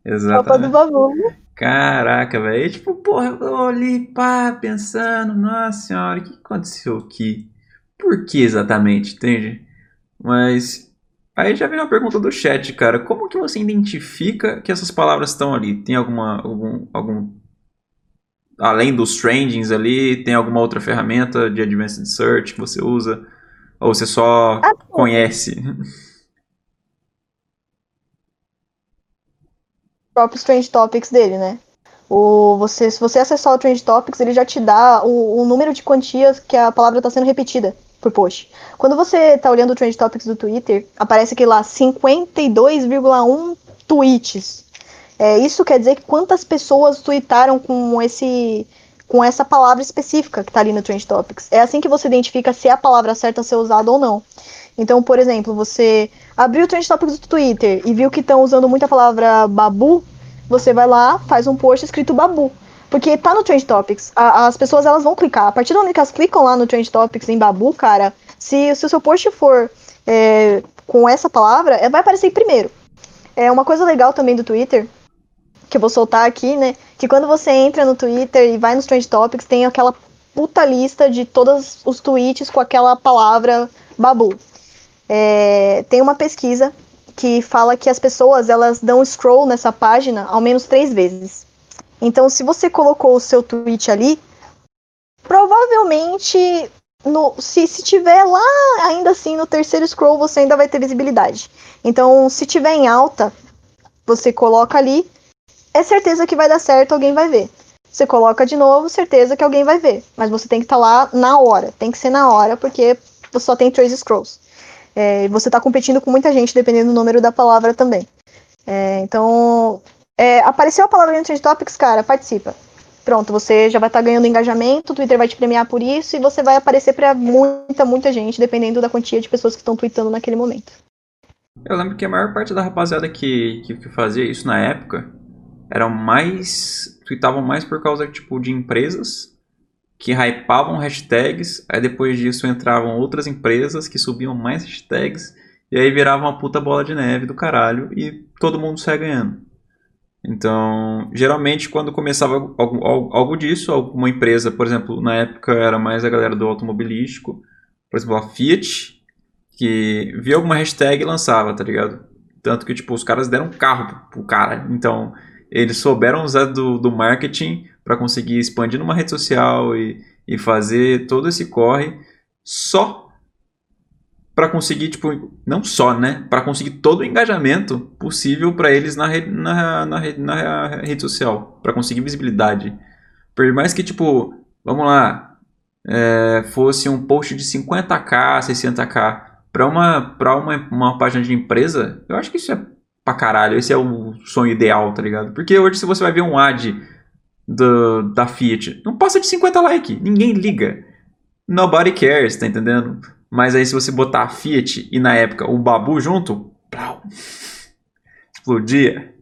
Exatamente. Tropa do Babu. Caraca, velho. Tipo, porra, eu olhei, pá, pensando, nossa senhora, o que aconteceu aqui? Por que exatamente, entende? Mas... Aí já vem uma pergunta do chat, cara. Como que você identifica que essas palavras estão ali? Tem alguma... Algum, algum... Além dos trendings ali, tem alguma outra ferramenta de Advanced Search que você usa? Ou você só ah, conhece? Os próprios Trend Topics dele, né? O, você, se você acessar o Trend Topics, ele já te dá o, o número de quantias que a palavra está sendo repetida por post. Quando você tá olhando o Trend Topics do Twitter, aparece aqui lá cinquenta e dois vírgula um tweets. É, isso quer dizer que quantas pessoas tweetaram com, esse, com essa palavra específica que tá ali no Trend Topics. É assim que você identifica se é a palavra certa a ser usada ou não. Então, por exemplo, você abriu o Trend Topics do Twitter e viu que estão usando muito a palavra babu, você vai lá, faz um post escrito babu. Porque tá no Trend Topics, a, as pessoas elas vão clicar. A partir do momento que elas clicam lá no Trend Topics em Babu, cara, se, se o seu post for é, com essa palavra, é, vai aparecer primeiro. É uma coisa legal também do Twitter, que eu vou soltar aqui, né? Que quando você entra no Twitter e vai nos Trend Topics, tem aquela puta lista de todos os tweets com aquela palavra Babu. É, tem uma pesquisa que fala que as pessoas elas dão scroll nessa página ao menos três vezes. Então, se você colocou o seu tweet ali, provavelmente, no, se, se tiver lá, ainda assim, no terceiro scroll, você ainda vai ter visibilidade. Então, se tiver em alta, você coloca ali, é certeza que vai dar certo, alguém vai ver. Você coloca de novo, certeza que alguém vai ver. Mas você tem que estar tá lá na hora, tem que ser na hora, porque você só tem três scrolls. É, você está competindo com muita gente, dependendo do número da palavra também. É, então... É, apareceu a palavra no Trend Topics, cara, participa. Pronto, você já vai estar tá ganhando engajamento, o Twitter vai te premiar por isso e você vai aparecer para muita, muita gente, dependendo da quantia de pessoas que estão tweetando naquele momento. Eu lembro que a maior parte da rapaziada que, que, que fazia isso na época eram mais... tweetavam mais por causa tipo, de empresas que hypavam hashtags, aí depois disso entravam outras empresas que subiam mais hashtags e aí virava uma puta bola de neve do caralho e todo mundo saia ganhando. Então, geralmente, quando começava algo, algo, algo disso, alguma empresa, por exemplo, na época era mais a galera do automobilístico, por exemplo, a Fiat, que via alguma hashtag e lançava, tá ligado? Tanto que, tipo, os caras deram um carro pro cara. Então, eles souberam usar do, do marketing para conseguir expandir numa rede social e, e fazer todo esse corre só para conseguir, tipo, não só, né? Para conseguir todo o engajamento possível para eles na, re, na, na, na, na rede social, para conseguir visibilidade. Por mais que, tipo, vamos lá, é, fosse um post de cinquenta k, sessenta k para uma, pra uma, uma página de empresa, eu acho que isso é pra caralho, esse é o sonho ideal, tá ligado? Porque hoje se você vai ver um ad do, da Fiat, não passa de cinquenta likes, ninguém liga. Nobody cares, tá entendendo? Mas aí se você botar a Fiat e na época o Babu junto, plau, explodia.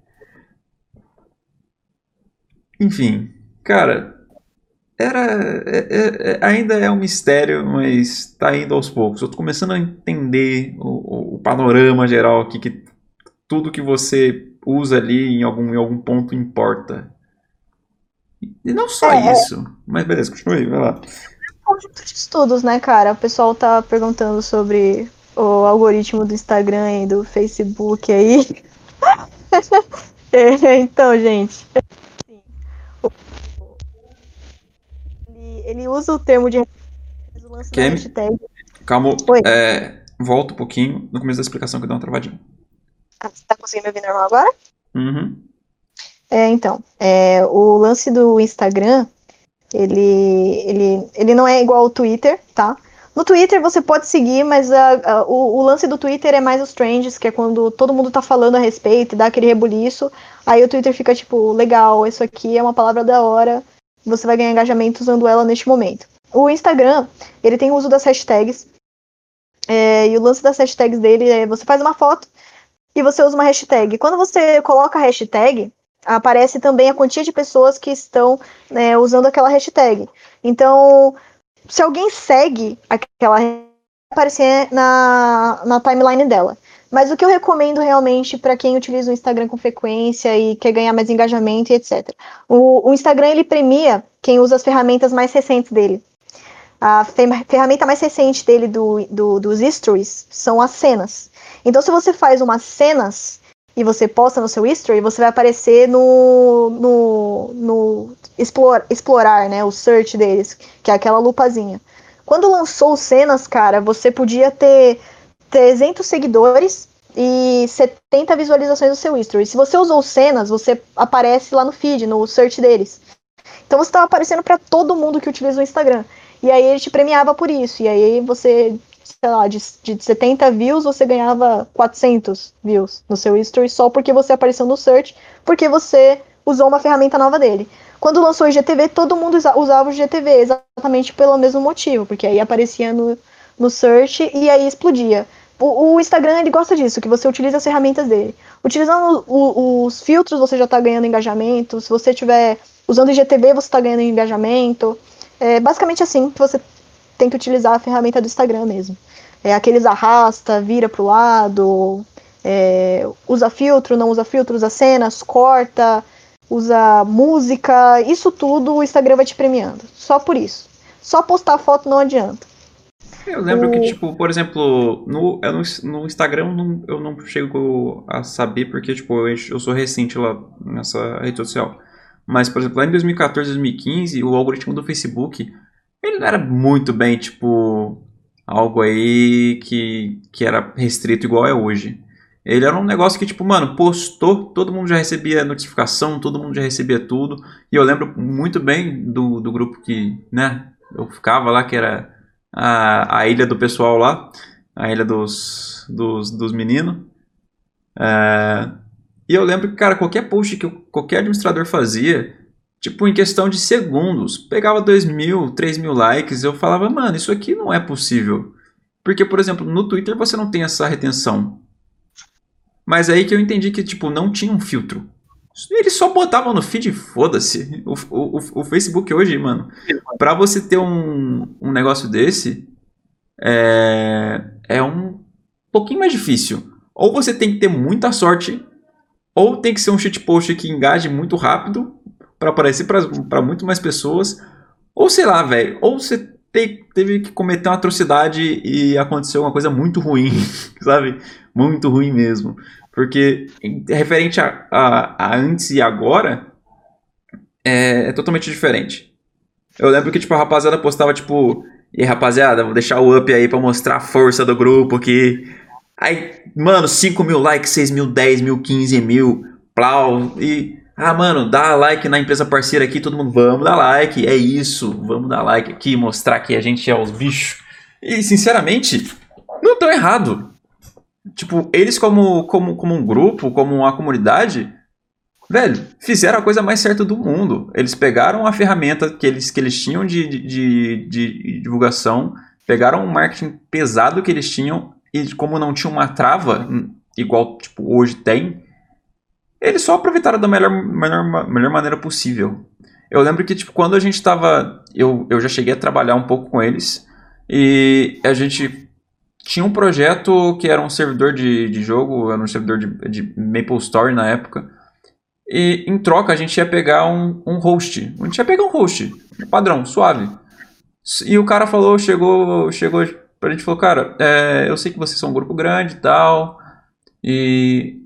Enfim, cara, era, é, é, ainda é um mistério, mas tá indo aos poucos. Eu tô começando a entender o, o, o panorama geral aqui, que tudo que você usa ali em algum, em algum ponto importa. E não só é, isso. Mas beleza, continua aí, vai lá. É um conjunto de estudos, né, cara? O pessoal tá perguntando sobre o algoritmo do Instagram e do Facebook aí. Então, gente, ele, ele usa o termo de... Kemi, calma, é, volta um pouquinho no começo da explicação que dá uma travadinha. Você tá conseguindo me ouvir normal agora? Uhum. É, então, é, o lance do Instagram, ele, ele, ele não é igual ao Twitter, tá? No Twitter você pode seguir, mas a, a, o, o lance do Twitter é mais os trends, que é quando todo mundo tá falando a respeito, dá aquele rebuliço, aí o Twitter fica tipo, legal, isso aqui é uma palavra da hora, você vai ganhar engajamento usando ela neste momento. O Instagram, ele tem o uso das hashtags, é, e o lance das hashtags dele é, você faz uma foto, e você usa uma hashtag. Quando você coloca a hashtag, aparece também a quantia de pessoas que estão, né, usando aquela hashtag. Então, se alguém segue aquela hashtag, vai aparecer na, na timeline dela. Mas o que eu recomendo realmente para quem utiliza o Instagram com frequência e quer ganhar mais engajamento e etcétera. O, o Instagram, ele premia quem usa as ferramentas mais recentes dele. A ferramenta mais recente dele do, do, dos stories são as cenas. Então, se você faz umas cenas e você posta no seu history, você vai aparecer no, no, no explore, explorar, né, o search deles, que é aquela lupazinha. Quando lançou cenas, cara, você podia ter trezentos seguidores e setenta visualizações do seu history. Se você usou cenas, você aparece lá no feed, no search deles. Então, você estava aparecendo para todo mundo que utiliza o Instagram. E aí ele te premiava por isso. E aí você, sei lá, de, de setenta views, você ganhava quatrocentos views no seu history só porque você apareceu no search, porque você usou uma ferramenta nova dele. Quando lançou o I G T V, todo mundo usava o I G T V exatamente pelo mesmo motivo, porque aí aparecia no, no search e aí explodia. O, o Instagram, ele gosta disso, que você utiliza as ferramentas dele. Utilizando o, o, os filtros, você já está ganhando engajamento. Se você estiver usando o I G T V, você está ganhando engajamento. É basicamente assim que você tem que utilizar a ferramenta do Instagram mesmo. É aqueles arrasta, vira pro lado, é, usa filtro, não usa filtro, usa cenas, corta, usa música, isso tudo o Instagram vai te premiando. Só por isso. Só postar foto não adianta. Eu lembro o... que, tipo, por exemplo, no, no Instagram eu não, eu não chego a saber porque, tipo, eu, eu sou recente lá nessa rede social. Mas, por exemplo, lá em dois mil e quatorze, dois mil e quinze, o algoritmo do Facebook, ele não era muito bem, tipo, algo aí que, que era restrito igual é hoje. Ele era um negócio que, tipo, mano, postou, todo mundo já recebia notificação, todo mundo já recebia tudo. E eu lembro muito bem do, do grupo que, né, eu ficava lá, que era a, a ilha do pessoal lá, a ilha dos, dos, dos meninos. É... E eu lembro que, cara, qualquer post que qualquer administrador fazia, tipo, em questão de segundos, pegava dois mil, três mil likes, eu falava, mano, isso aqui não é possível. Porque, por exemplo, no Twitter você não tem essa retenção. Mas aí que eu entendi que, tipo, não tinha um filtro. Eles só botavam no feed e foda-se. O, o, o Facebook hoje, mano, pra você ter um, um negócio desse, é, é um pouquinho mais difícil. Ou você tem que ter muita sorte... Ou tem que ser um shitpost que engaje muito rápido para aparecer para muito mais pessoas. Ou sei lá, velho. Ou você te, teve que cometer uma atrocidade e aconteceu uma coisa muito ruim, sabe? Muito ruim mesmo. Porque referente a, a, a antes e agora, é, é totalmente diferente. Eu lembro que, tipo, a rapaziada postava, tipo... E aí, rapaziada, vou deixar o up aí pra mostrar a força do grupo aqui. Aí, mano, cinco mil likes, seis mil, dez mil, quinze mil, plau. E, ah, mano, dá like na empresa parceira aqui, todo mundo, vamos dar like, é isso. Vamos dar like aqui, mostrar que a gente é os bichos. E, sinceramente, não tão errado. Tipo, eles como, como, como um grupo, como uma comunidade, velho, fizeram a coisa mais certa do mundo. Eles pegaram a ferramenta que eles, que eles tinham de, de, de, de divulgação, pegaram o marketing pesado que eles tinham e como não tinha uma trava, igual tipo, hoje tem, eles só aproveitaram da melhor, melhor, melhor maneira possível. Eu lembro que tipo, quando a gente estava... Eu, eu já cheguei a trabalhar um pouco com eles e a gente... Tinha um projeto que era um servidor de, de jogo, era um servidor de, de MapleStory na época. E em troca a gente ia pegar um, um host. A gente ia pegar um host, padrão, suave. E o cara falou, chegou, chegou pra gente e falou, cara, é, eu sei que vocês são um grupo grande e tal. E...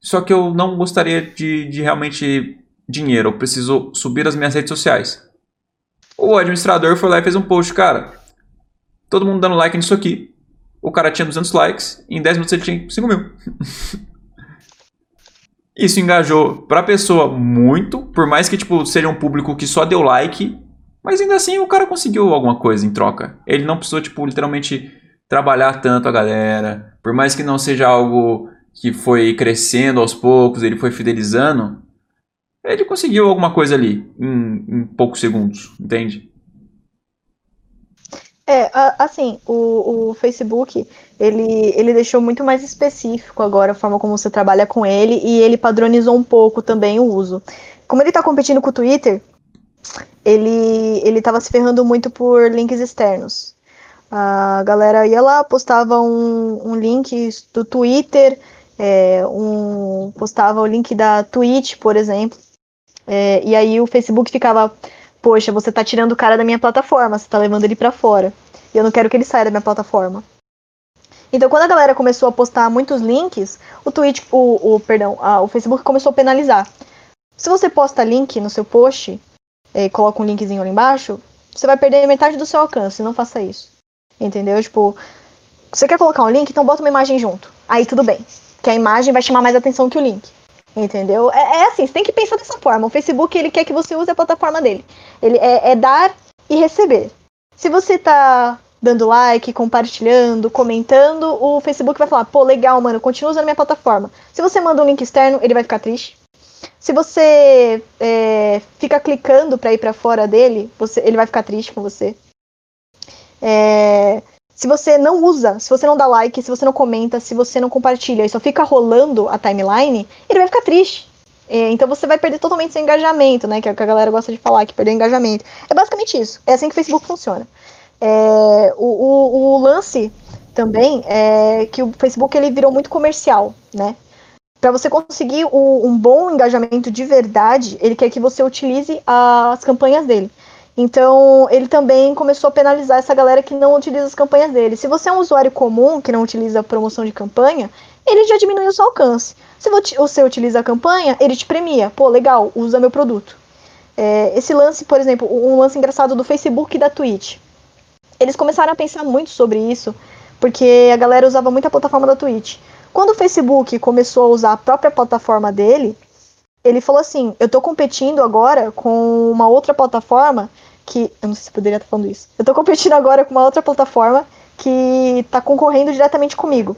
Só que eu não gostaria de, de realmente dinheiro, eu preciso subir as minhas redes sociais. O administrador foi lá e fez um post, cara... Todo mundo dando like nisso aqui. O cara tinha duzentos likes. E em dez minutos ele tinha cinco mil. Isso engajou pra pessoa muito. Por mais que tipo, seja um público que só deu like. Mas ainda assim o cara conseguiu alguma coisa em troca. Ele não precisou tipo, literalmente trabalhar tanto a galera. Por mais que não seja algo que foi crescendo aos poucos. Ele foi fidelizando. Ele conseguiu alguma coisa ali. Em, em poucos segundos. Entende? É, assim, o, o Facebook, ele, ele deixou muito mais específico agora a forma como você trabalha com ele e ele padronizou um pouco também o uso. Como ele está competindo com o Twitter, ele ele estava se ferrando muito por links externos. A galera ia lá, postava um, um link do Twitter, é, um, postava o link da Twitch, por exemplo, é, e aí o Facebook ficava... Poxa, você tá tirando o cara da minha plataforma, você tá levando ele pra fora. E eu não quero que ele saia da minha plataforma. Então, quando a galera começou a postar muitos links, o Twitch, o, o, perdão, a, o Facebook começou a penalizar. Se você posta link no seu post, é, coloca um linkzinho ali embaixo, você vai perder metade do seu alcance, não faça isso. Entendeu? Tipo, você quer colocar um link, então bota uma imagem junto. Aí tudo bem, que a imagem vai chamar mais atenção que o link. Entendeu? É, é assim, você tem que pensar dessa forma. O Facebook, ele quer que você use a plataforma dele. Ele é, é dar e receber. Se você tá dando like, compartilhando, comentando, o Facebook vai falar, pô, legal, mano, continua usando a minha plataforma. Se você manda um link externo, ele vai ficar triste. Se você é, fica clicando pra ir pra fora dele, você, ele vai ficar triste com você. É... Se você não usa, se você não dá like, se você não comenta, se você não compartilha e só fica rolando a timeline, ele vai ficar triste. É, então você vai perder totalmente seu engajamento, né? Que é o que a galera gosta de falar, que perdeu engajamento. É basicamente isso. É assim que o Facebook funciona. É, o, o, o lance também é que o Facebook ele virou muito comercial, né? Para você conseguir o, um bom engajamento de verdade, ele quer que você utilize as campanhas dele. Então, ele também começou a penalizar essa galera que não utiliza as campanhas dele. Se você é um usuário comum, que não utiliza a promoção de campanha, ele já diminui o seu alcance. Se você utiliza a campanha, ele te premia. Pô, legal, usa meu produto. É, esse lance, por exemplo, um lance engraçado do Facebook e da Twitch. Eles começaram a pensar muito sobre isso, porque a galera usava muito a plataforma da Twitch. Quando o Facebook começou a usar a própria plataforma dele... Ele falou assim, eu tô competindo agora com uma outra plataforma que... Eu não sei se poderia estar falando isso. Eu tô competindo agora com uma outra plataforma que tá concorrendo diretamente comigo.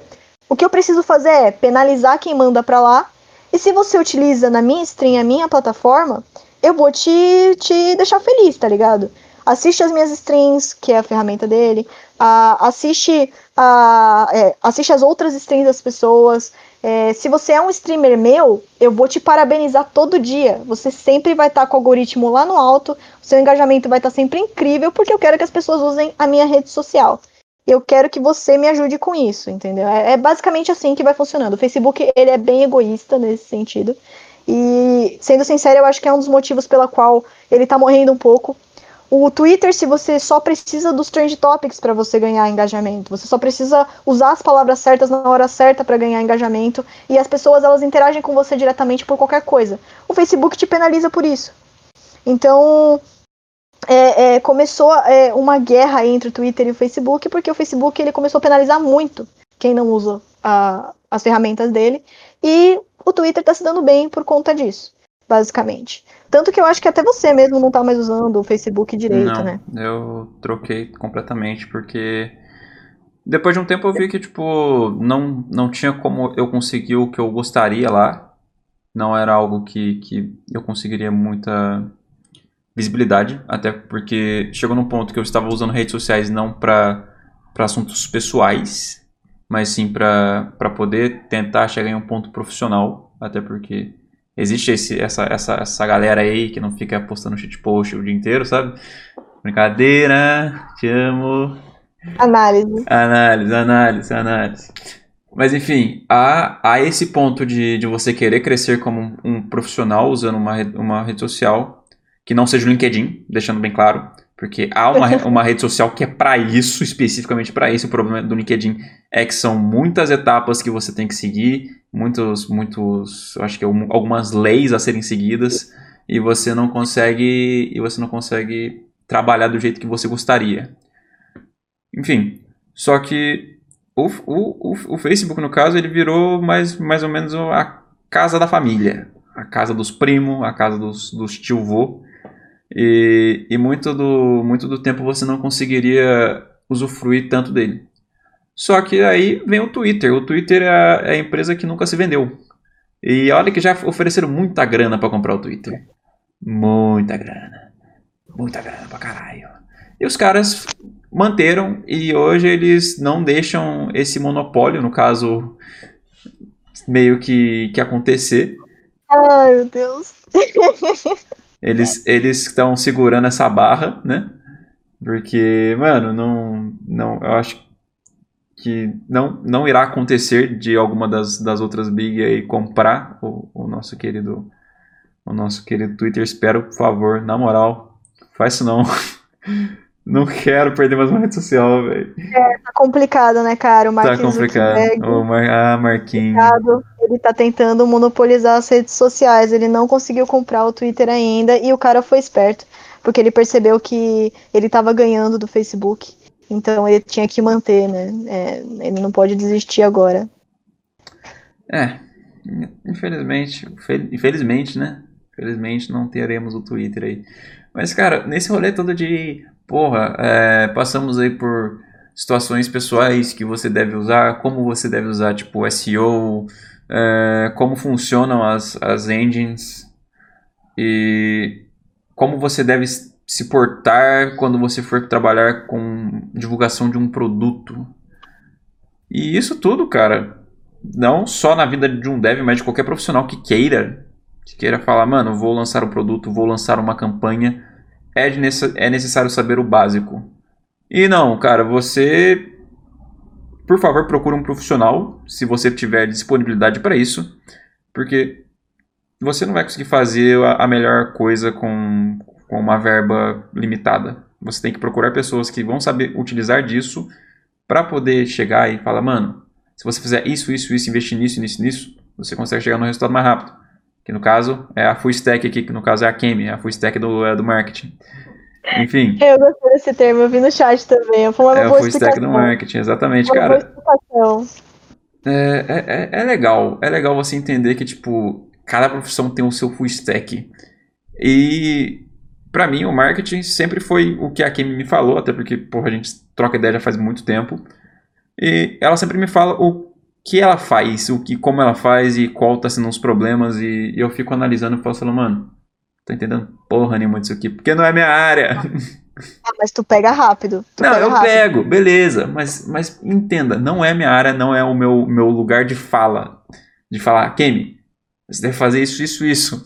O que eu preciso fazer é penalizar quem manda pra lá. E se você utiliza na minha stream, a minha plataforma, eu vou te, te deixar feliz, tá ligado? Assiste as minhas streams, que é a ferramenta dele. A, assiste, a, é, assiste as outras streams das pessoas... É, se você é um streamer meu, eu vou te parabenizar todo dia. Você sempre vai estar com o algoritmo lá no alto, o seu engajamento vai estar sempre incrível, porque eu quero que as pessoas usem a minha rede social. Eu quero que você me ajude com isso, entendeu? É, é basicamente assim que vai funcionando. O Facebook, ele é bem egoísta nesse sentido. E, sendo sincero, eu acho que é um dos motivos pela qual ele tá morrendo um pouco. O Twitter, se você só precisa dos trend topics para você ganhar engajamento, você só precisa usar as palavras certas na hora certa para ganhar engajamento, e as pessoas, elas interagem com você diretamente por qualquer coisa. O Facebook te penaliza por isso. Então, é, é, começou é, uma guerra entre o Twitter e o Facebook, porque o Facebook ele começou a penalizar muito quem não usa a, as ferramentas dele, e o Twitter está se dando bem por conta disso, basicamente. Tanto que eu acho que até você mesmo não tá mais usando o Facebook direito, não, né? Eu troquei completamente, porque depois de um tempo eu vi que, tipo, não, não tinha como eu conseguir o que eu gostaria lá. Não era algo que, que eu conseguiria muita visibilidade, até porque chegou num ponto que eu estava usando redes sociais não para para assuntos pessoais, mas sim para para poder tentar chegar em um ponto profissional, até porque existe esse, essa, essa, essa galera aí que não fica postando shitpost o dia inteiro, sabe? Brincadeira, te amo. Análise. Análise, análise, análise. Mas enfim, há, há esse ponto de, de você querer crescer como um, um profissional usando uma, uma rede social que não seja o LinkedIn, deixando bem claro, porque há uma, uma rede social que é para isso, especificamente para isso. O problema do LinkedIn é que são muitas etapas que você tem que seguir, muitos, muitos, acho que algumas leis a serem seguidas, e você não consegue, e você não consegue trabalhar do jeito que você gostaria. Enfim, só que o, o, o Facebook, no caso, ele virou mais, mais ou menos a casa da família, a casa dos primos, a casa dos, dos tio-vô, e, e muito, do, muito do tempo você não conseguiria usufruir tanto dele. Só que aí vem o Twitter. O Twitter é a, é a empresa que nunca se vendeu. E olha que já ofereceram muita grana pra comprar o Twitter. Muita grana. Muita grana pra caralho. E os caras manteram, e hoje eles não deixam esse monopólio, no caso, meio que, que acontecer. Ai, meu Deus. Eles eles estão segurando essa barra, né? Porque, mano, não, não eu acho que que não, não irá acontecer de alguma das, das outras big aí comprar o, o nosso querido o nosso querido Twitter. Espero, por favor, na moral, faz isso não. Não quero perder mais uma rede social, velho. É, tá complicado, né, cara? O Marquinhos tá complicado. O Mar... Ah, Marquinhos. Ele tá tentando monopolizar as redes sociais. Ele não conseguiu comprar o Twitter ainda, e o cara foi esperto, porque ele percebeu que ele tava ganhando do Facebook. Então ele tinha que manter, né? É, ele não pode desistir agora. É, infelizmente, infelizmente, né? Infelizmente não teremos o Twitter aí. Mas, cara, nesse rolê todo de porra, é, passamos aí por situações pessoais que você deve usar, como você deve usar, tipo, S E O, é, como funcionam as, as engines e como você deve se portar quando você for trabalhar com divulgação de um produto. E isso tudo, cara, não só na vida de um dev, mas de qualquer profissional que queira, que queira falar, mano, vou lançar um produto, vou lançar uma campanha, é, de nece- é necessário saber o básico. E não, cara, você, por favor, procure um profissional, se você tiver disponibilidade para isso, porque você não vai conseguir fazer a, a melhor coisa com... com uma verba limitada. Você tem que procurar pessoas que vão saber utilizar disso para poder chegar e falar, mano, se você fizer isso, isso, isso, investir nisso, nisso, nisso, você consegue chegar no resultado mais rápido. Que no caso é a full stack aqui, que no caso é a Kemi, a full stack do, é, do marketing. Enfim. Eu gostei desse termo, eu vi no chat também. Foi uma é boa a full stack do marketing, exatamente, uma cara. É, é, é legal, é legal você entender que, tipo, cada profissão tem o seu full stack. E pra mim, o marketing sempre foi o que a Kemi me falou, até porque, porra, a gente troca ideia já faz muito tempo. E ela sempre me fala o que ela faz, o que, como ela faz e qual tá sendo os problemas. E eu fico analisando e falo, mano, tô entendendo porra nenhuma disso aqui, porque não é minha área. Ah, mas tu pega rápido. Tu não, pega eu rápido. pego, beleza. Mas, mas entenda, não é minha área, não é o meu, meu lugar de fala. De falar, Kemi, você deve fazer isso, isso, isso.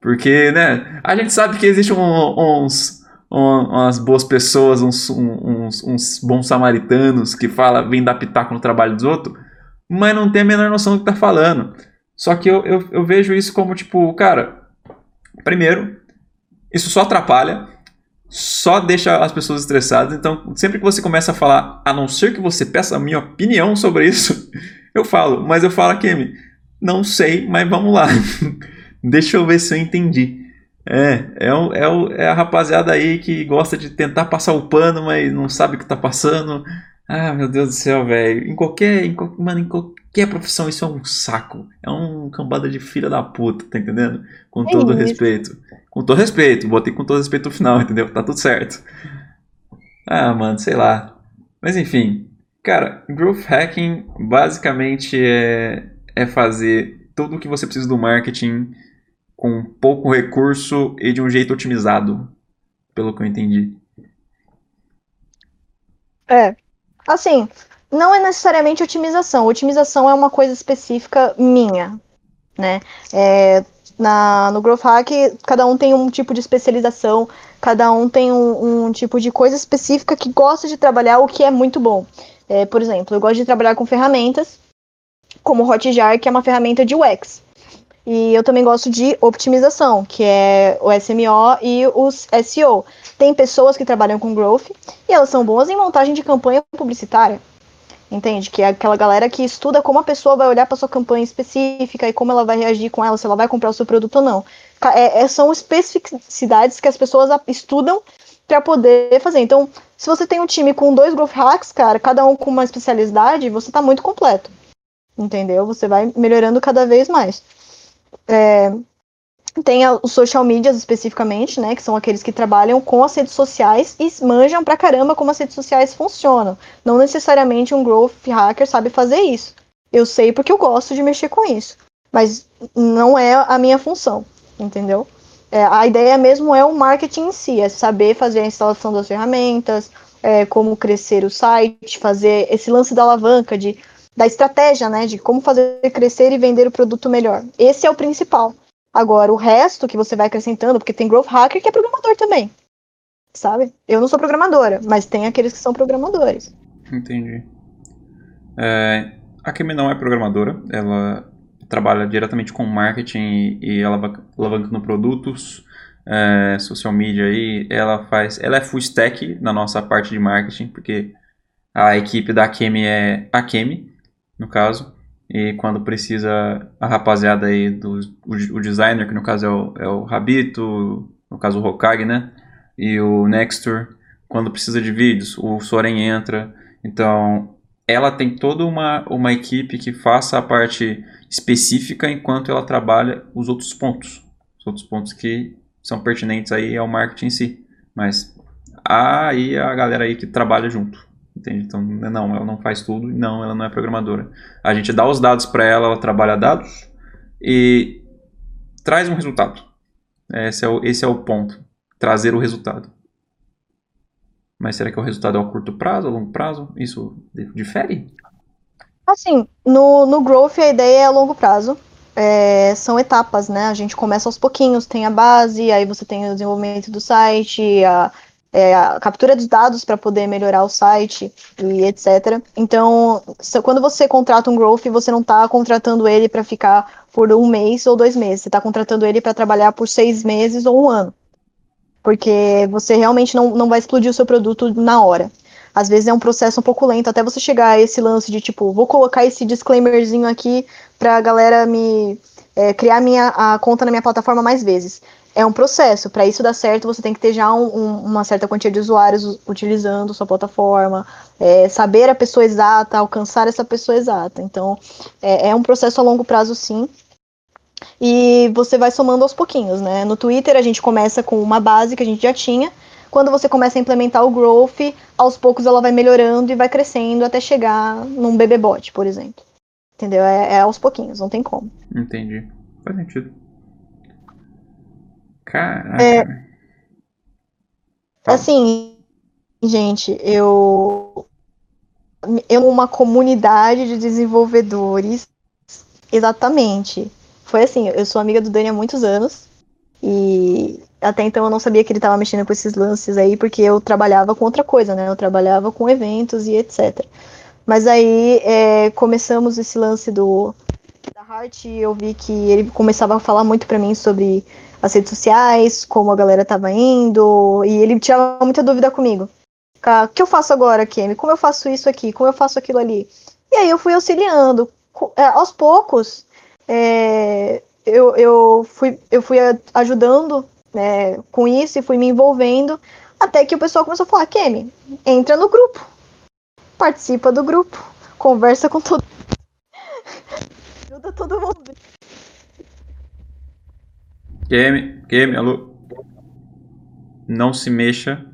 Porque, né, a gente sabe que existem um, uns, um, umas boas pessoas, uns, uns, uns bons samaritanos que fala, vem dar pitaco no trabalho dos outros, mas não tem a menor noção do que tá falando. Só que eu, eu, eu vejo isso como, tipo, cara, primeiro, Isso só atrapalha, só deixa as pessoas estressadas. Então, sempre que você começa a falar, a não ser que você peça a minha opinião sobre isso, eu falo, mas eu falo, Kemi, não sei, mas vamos lá. Deixa eu ver se eu entendi. É, é, o, é, o, é a rapaziada aí que gosta de tentar passar o pano, mas não sabe o que tá passando. Ah, meu Deus do céu, velho. Em qualquer, em qualquer, mano, em qualquer profissão isso é um saco. É um cambada de filha da puta, tá entendendo? Com é todo isso. respeito. Com todo respeito. Botei com todo respeito no final, entendeu? Tá tudo certo. Ah, mano, sei lá. Mas enfim. Cara, growth hacking basicamente é, é fazer tudo o que você precisa do marketing com pouco recurso e de um jeito otimizado, pelo que eu entendi. É, assim, não é necessariamente otimização. Otimização é uma coisa específica minha, né? É, na, no Growth Hack, cada um tem um tipo de especialização, cada um tem um, um tipo de coisa específica que gosta de trabalhar, o que é muito bom. É, por exemplo, eu gosto de trabalhar com ferramentas, como o Hotjar, que é uma ferramenta de U X. E eu também gosto de optimização, que é o S M O e os S E O. Tem pessoas que trabalham com growth e elas são boas em montagem de campanha publicitária. Entende? Que é aquela galera que estuda como a pessoa vai olhar para sua campanha específica e como ela vai reagir com ela, se ela vai comprar o seu produto ou não. É, é, são especificidades que as pessoas estudam para poder fazer. Então, se você tem um time com dois growth hacks, cara, cada um com uma especialidade, você tá muito completo. Entendeu? Você vai melhorando cada vez mais. É, tem a, os social medias especificamente, né, que são aqueles que trabalham com as redes sociais e manjam pra caramba como as redes sociais funcionam. Não necessariamente um growth hacker sabe fazer isso. Eu sei porque eu gosto de mexer com isso, mas não é a minha função, entendeu? É, a ideia mesmo é o marketing em si, é saber fazer a instalação das ferramentas, é, como crescer o site, fazer esse lance da alavanca, de da estratégia, né, de como fazer crescer e vender o produto melhor. Esse é o principal. Agora, o resto que você vai acrescentando, porque tem growth hacker que é programador também, sabe? Eu não sou programadora, mas tem aqueles que são programadores. Entendi. É, a Kemi não é programadora, ela trabalha diretamente com marketing e, e alavancando produtos, é, social media aí, ela faz, ela é full stack na nossa parte de marketing, porque a equipe da Kemi é a Kemi, no caso, e quando precisa a rapaziada aí, do, o, o designer, que no caso é o, é o Rabito, no caso o Hokage, né, e o Nextor, quando precisa de vídeos, o Soren entra, então ela tem toda uma, uma equipe que faça a parte específica enquanto ela trabalha os outros pontos, os outros pontos que são pertinentes aí ao marketing em si, mas aí a galera aí que trabalha junto. Entende? Então, não, ela não faz tudo, não, ela não é programadora. A gente dá os dados para ela, ela trabalha dados e traz um resultado. Esse é o, esse é o ponto, trazer o resultado. Mas será que o resultado é ao curto prazo, ao longo prazo? Isso difere? Assim, no, no growth a ideia é a longo prazo. É, são etapas, né? A gente começa aos pouquinhos, tem a base, aí você tem o desenvolvimento do site, a... É, a captura dos dados para poder melhorar o site e etcétera. Então, se, quando você contrata um growth, você não está contratando ele para ficar por um mês ou dois meses. Você está contratando ele para trabalhar por seis meses ou um ano. Porque você realmente não, não vai explodir o seu produto na hora. Às vezes é um processo um pouco lento, até você chegar a esse lance de, tipo, vou colocar esse disclaimerzinho aqui para a galera me é, criar minha, a conta na minha plataforma mais vezes. É um processo, para isso dar certo você tem que ter já um, um, uma certa quantia de usuários utilizando sua plataforma, é, saber a pessoa exata, alcançar essa pessoa exata, então é, é um processo a longo prazo sim, e você vai somando aos pouquinhos, né? No Twitter a gente começa com uma base que a gente já tinha, quando você começa a implementar o growth, aos poucos ela vai melhorando e vai crescendo até chegar num bebê bot, por exemplo, entendeu? É, é aos pouquinhos, não tem como. Entendi, faz sentido. Caraca. É, assim, gente, eu eu uma comunidade de desenvolvedores, exatamente, foi assim, eu sou amiga do Dani há muitos anos e até então eu não sabia que ele estava mexendo com esses lances aí, porque eu trabalhava com outra coisa, né, eu trabalhava com eventos e etcétera. Mas aí é, começamos esse lance do da parte, eu vi que ele começava a falar muito pra mim sobre as redes sociais, como a galera tava indo, e ele tinha muita dúvida comigo. O que eu faço agora, Kemi? Como eu faço isso aqui? Como eu faço aquilo ali? E aí eu fui auxiliando. É, aos poucos, é, eu, eu, fui, eu fui ajudando, né, com isso e fui me envolvendo, até que o pessoal começou a falar, Kemi, entra no grupo, participa do grupo, conversa com todo mundo, ajuda todo mundo. Kemi, Kemi, alô? Não se mexa,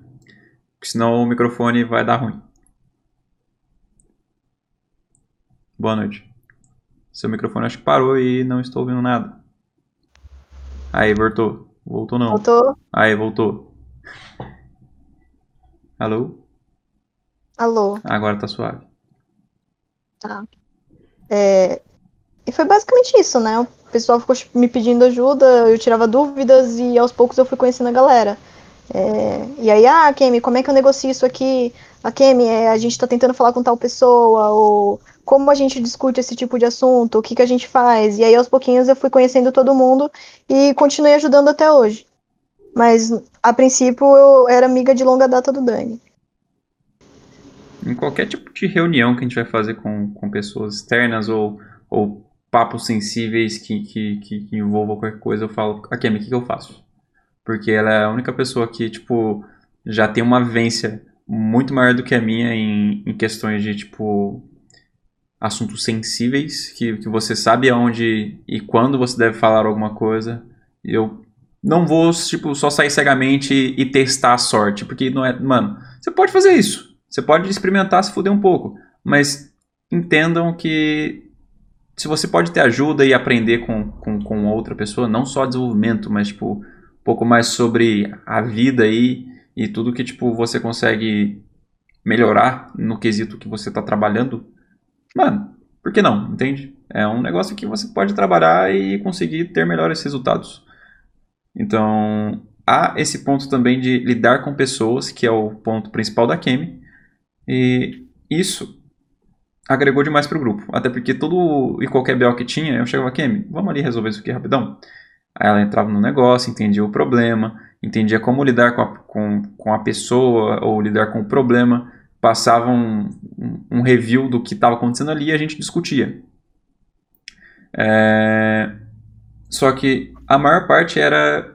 senão o microfone vai dar ruim. Boa noite. Seu microfone acho que parou e não estou ouvindo nada. Aí, voltou. Voltou não. Voltou. Aí, voltou. Alô? Alô. Agora tá suave. Tá. É... E foi basicamente isso, né? O pessoal ficou me pedindo ajuda, eu tirava dúvidas e aos poucos eu fui conhecendo a galera. É, e aí, ah, Kemi, como é que eu negocio isso aqui? A Kemi, é, a gente tá tentando falar com tal pessoa, ou como a gente discute esse tipo de assunto, o que que a gente faz? E aí, aos pouquinhos, eu fui conhecendo todo mundo e continuei ajudando até hoje. Mas, a princípio, eu era amiga de longa data do Dani. Em qualquer tipo de reunião que a gente vai fazer com, com pessoas externas ou, ou papos sensíveis que, que, que, que envolvam qualquer coisa, eu falo, a Kemi, o que que eu faço? Porque ela é a única pessoa que, tipo, já tem uma vivência muito maior do que a minha em, em questões de, tipo, assuntos sensíveis, que, que você sabe aonde e quando você deve falar alguma coisa. Eu não vou, tipo, só sair cegamente e, e testar a sorte, porque não é... Mano, você pode fazer isso. Você pode experimentar, se fuder um pouco. Mas entendam que... Se você pode ter ajuda e aprender com, com, com outra pessoa, não só desenvolvimento, mas, tipo... pouco mais sobre a vida aí e tudo que, tipo, você consegue melhorar no quesito que você tá trabalhando, mano, por que não, entende? É um negócio que você pode trabalhar e conseguir ter melhores resultados. Então, há esse ponto também de lidar com pessoas, que é o ponto principal da Kemi, e isso agregou demais pro grupo, até porque todo e qualquer B O que tinha, eu chegava, Kemi, vamos ali resolver isso aqui rapidão. Aí ela entrava no negócio, entendia o problema, entendia como lidar com a, com, com a pessoa ou lidar com o problema, passava um, um, um review do que estava acontecendo ali e a gente discutia. É... Só que a maior parte era...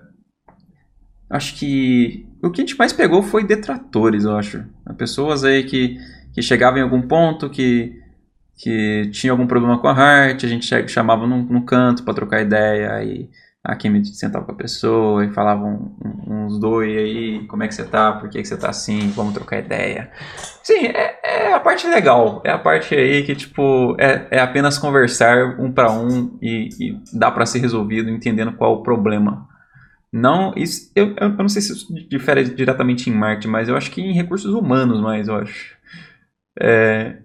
Acho que... O que a gente mais pegou foi detratores, eu acho. Pessoas aí que, que chegavam em algum ponto, que... que tinha algum problema com a Heart, a gente chamava num, num canto para trocar ideia e... A Kemi sentava com a pessoa e falava um, um, uns dois aí, como é que você tá, por que, que você tá assim, vamos trocar ideia. Sim, é, é a parte legal, é a parte aí que, tipo, é, é apenas conversar um pra um e, e dá pra ser resolvido entendendo qual o problema. Não, isso, eu, eu não sei se isso difere diretamente em marketing, mas eu acho que em recursos humanos, mas eu acho... É...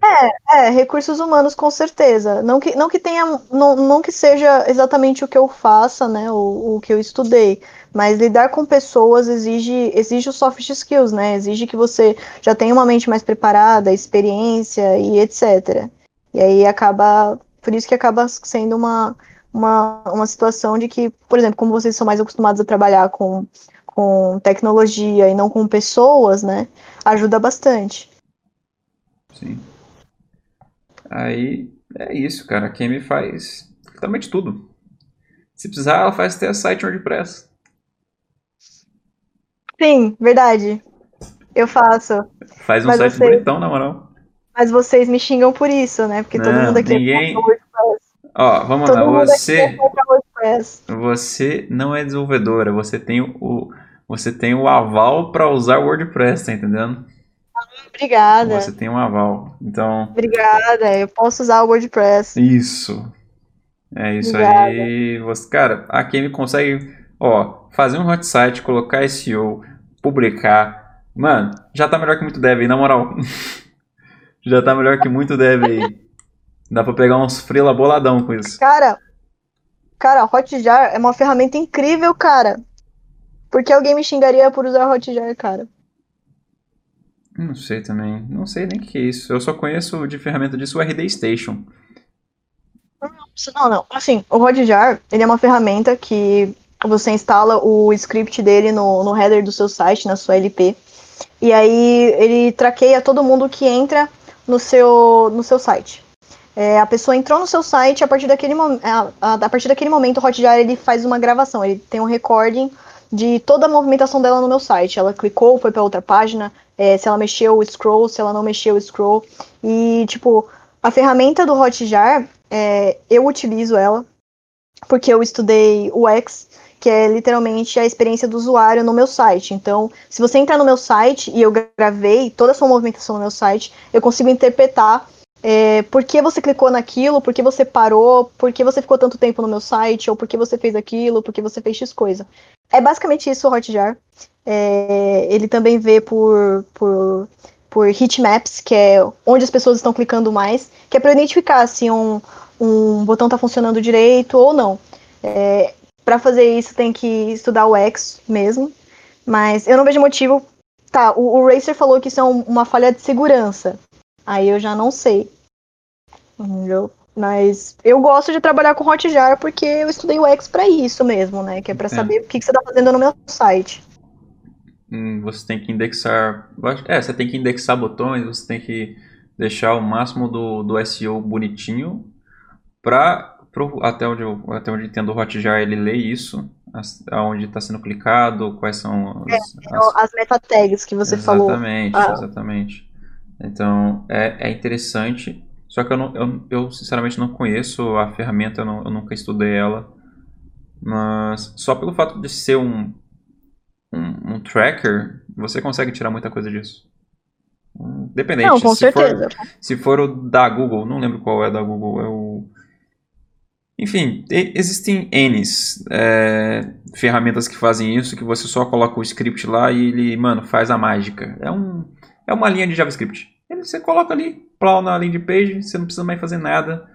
É, é, recursos humanos com certeza, não que, não que tenha não, não que seja exatamente o que eu faça, né, o, o que eu estudei, mas lidar com pessoas exige, exige os soft skills, né, exige que você já tenha uma mente mais preparada, experiência e etc, e aí acaba, por isso que acaba sendo uma, uma, uma situação de que, por exemplo, como vocês são mais acostumados a trabalhar com, com tecnologia e não com pessoas, né, ajuda bastante. Sim. Aí é isso, cara. A Kemi faz totalmente tudo. Se precisar, ela faz até site WordPress. Sim, verdade. Eu faço. Faz um mas site vocês... bonitão, na moral. Mas vocês me xingam por isso, né? Porque não, todo mundo aqui ninguém... é WordPress. Ó, vamos todo lá. Você... É você não é desenvolvedora. Você tem o, você tem o aval pra usar o WordPress, tá entendendo? Obrigada. Você tem um aval, então... Obrigada, eu posso usar o WordPress. Isso. É isso. Obrigada. Aí. Você, cara, a Kemi consegue, ó, fazer um hot site, colocar S E O, publicar. Mano, já tá melhor que muito dev aí, na moral. Já tá melhor que muito dev aí. Dá pra pegar uns freela boladão com isso. Cara, cara, Hotjar é uma ferramenta incrível, cara. Por que alguém me xingaria por usar Hotjar, cara? Não sei também, não sei nem o que é isso. Eu só conheço de ferramenta disso o R D Station. Não, não. Assim, o Hotjar, ele é uma ferramenta que você instala o script dele no, no header do seu site, na sua L P. E aí ele traqueia todo mundo que entra no seu, no seu site. É, a pessoa entrou no seu site, a partir daquele, a, a, a partir daquele momento o Hotjar ele faz uma gravação, ele tem um recording de toda a movimentação dela no meu site. Ela clicou, foi para outra página, é, se ela mexeu o scroll, se ela não mexeu o scroll. E, tipo, a ferramenta do Hotjar, é, eu utilizo ela porque eu estudei U X, que é literalmente a experiência do usuário no meu site. Então, se você entrar no meu site e eu gravei toda a sua movimentação no meu site, eu consigo interpretar é, por que você clicou naquilo, por que você parou, por que você ficou tanto tempo no meu site, ou por que você fez aquilo, por que você fez X coisa. É basicamente isso o Hotjar. É, ele também vê por, por, por heatmaps, que é onde as pessoas estão clicando mais, que é para identificar se um, um botão está funcionando direito ou não. É, Para fazer isso, tem que estudar o U X mesmo. Mas eu não vejo motivo. Tá, o, o Racer falou que isso é um, uma falha de segurança. Aí eu já não sei. Eu, mas eu gosto de trabalhar com Hotjar porque eu estudei o U X para isso mesmo, né? Que é para é. saber o que, que você tá fazendo no meu site. Hum, você tem que indexar... É, você tem que indexar botões, você tem que deixar o máximo do, do S E O bonitinho para... Pro, até, onde eu, até onde eu entendo, o Hotjar ele lê isso, as, aonde está sendo clicado, quais são as, é, as, as meta tags que você exatamente, falou. Exatamente, ah. exatamente. Então é, é interessante, só que eu, não, eu, eu sinceramente não conheço a ferramenta, eu, não, eu nunca estudei ela, mas só pelo fato de ser um, um, um tracker, você consegue tirar muita coisa disso. Dependente, não, com se, certeza. For, se for o da Google, não lembro qual é da Google, é o... Enfim, existem N's é, ferramentas que fazem isso, que você só coloca o script lá e ele, mano, faz a mágica. É, um, é uma linha de JavaScript. Você coloca ali, plau na landing page, você não precisa mais fazer nada.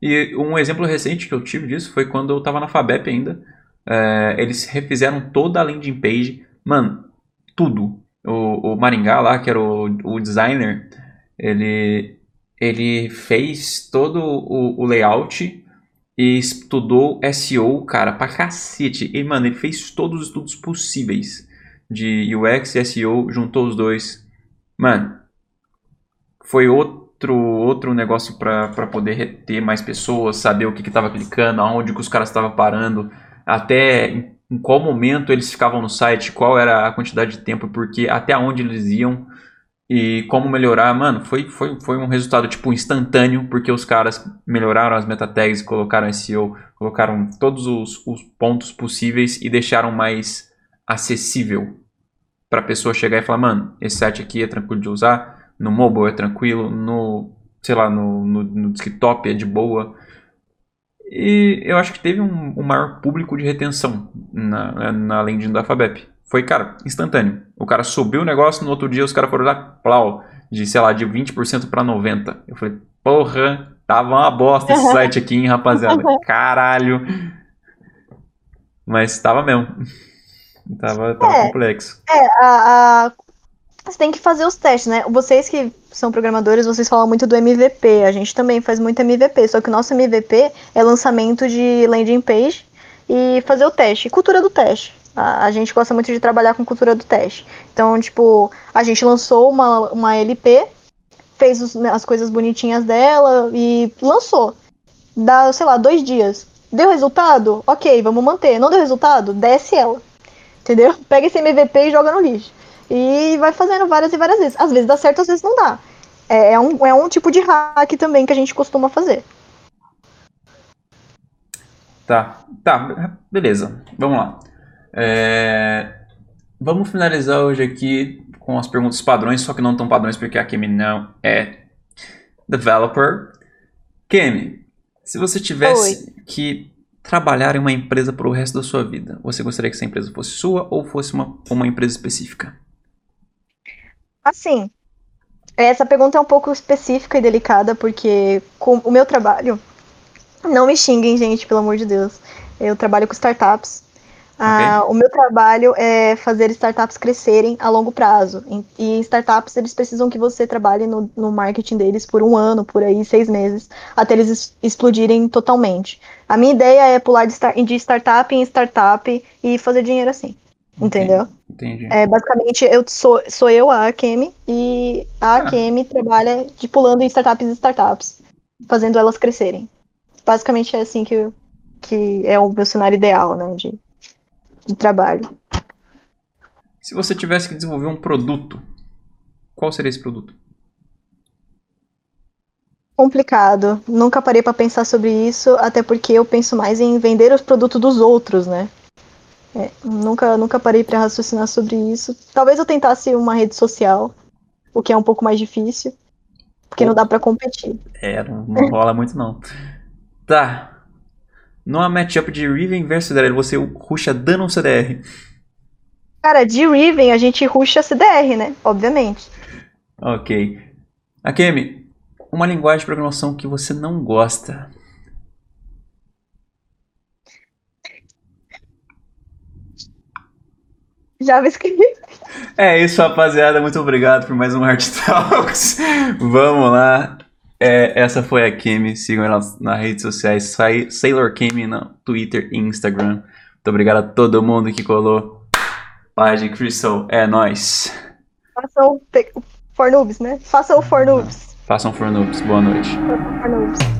E um exemplo recente que eu tive disso foi quando eu estava na Fabep ainda. É, eles refizeram toda a landing page, mano, tudo. O, o Maringá lá, que era o, o designer, ele, ele fez todo o, o layout... E estudou S E O, cara, pra cacete. E, mano, ele fez todos os estudos possíveis de U X e S E O, juntou os dois. Mano, foi outro, outro negócio pra, pra poder reter mais pessoas, saber o que que tava clicando, aonde que os caras estavam parando, até em, em qual momento eles ficavam no site, qual era a quantidade de tempo, porque até onde eles iam e como melhorar. Mano, foi, foi, foi um resultado, tipo, instantâneo, porque os caras melhoraram as meta tags, colocaram S E O, colocaram todos os, os pontos possíveis e deixaram mais acessível para a pessoa chegar e falar, mano, esse site aqui é tranquilo de usar, no mobile é tranquilo, no, sei lá, no, no, no desktop é de boa. E eu acho que teve um, um maior público de retenção na, na landing da Fabep. Foi, cara, instantâneo. O cara subiu o negócio, no outro dia os caras foram dar plau, de, sei lá, de vinte por cento para noventa por cento. Eu falei, porra, tava uma bosta esse site aqui, hein, rapaziada. Caralho. Mas tava mesmo. Tava, tava é, complexo. É, a, a... você tem que fazer os testes, né? Vocês que são programadores, vocês falam muito do M V P. A gente também faz muito M V P, só que o nosso M V P é lançamento de landing page e fazer o teste, cultura do teste. A gente gosta muito de trabalhar com cultura do teste. Então, tipo, a gente lançou uma, uma L P, fez os, as coisas bonitinhas dela e lançou. Dá, sei lá, dois dias. Deu resultado? Ok, vamos manter. Não deu resultado? Desce ela. Entendeu? Pega esse M V P e joga no lixo. E vai fazendo várias e várias vezes. Às vezes dá certo, às vezes não dá. É, é, um, é um tipo de hack também que a gente costuma fazer. Tá, tá, beleza. Vamos lá. É, vamos finalizar hoje aqui com as perguntas padrões, só que não tão padrões porque a Kemi não é developer. Kemi, se você tivesse Oi. que trabalhar em uma empresa para o resto da sua vida, você gostaria que essa empresa fosse sua ou fosse uma, uma empresa específica? Assim, essa pergunta é um pouco específica e delicada porque com o meu trabalho, não me xinguem, gente, pelo amor de Deus, eu trabalho com startups. Ah, okay. O meu trabalho é fazer startups crescerem a longo prazo. E startups, eles precisam que você trabalhe no, no marketing deles por um ano, por aí, seis meses, até eles explodirem totalmente. A minha ideia é pular de, star, de startup em startup e fazer dinheiro assim. Okay. Entendeu? Entendi. É, basicamente, eu sou, sou eu, a Kemi, e a ah. Kemi trabalha de pulando em startups e startups, fazendo elas crescerem. Basicamente é assim que, eu, que é o meu cenário ideal, né, de... de trabalho. Se você tivesse que desenvolver um produto, qual seria esse produto? Complicado. Nunca parei para pensar sobre isso, até porque eu penso mais em vender os produtos dos outros, né? É, nunca, nunca parei para raciocinar sobre isso. Talvez eu tentasse uma rede social, o que é um pouco mais difícil, porque Pô. não dá para competir. É, não, não rola muito não. Tá. Numa matchup de Riven versus C D R, você rusha dano ou C D R? Cara, de Riven a gente rusha C D R, né? Obviamente. Ok. Akemi, uma linguagem de programação que você não gosta? JavaScript. É isso, rapaziada. Muito obrigado por mais um Heart Talks. Vamos lá. É, essa foi a Kemi, sigam ela nas redes sociais, sailorkemi no Twitter e Instagram. Muito obrigado a todo mundo que colou. Page Crystal, é nóis. Façam o Fornubis, né? Façam o Fornubis. Façam o Fornubis, boa noite. Façam o Fornubis.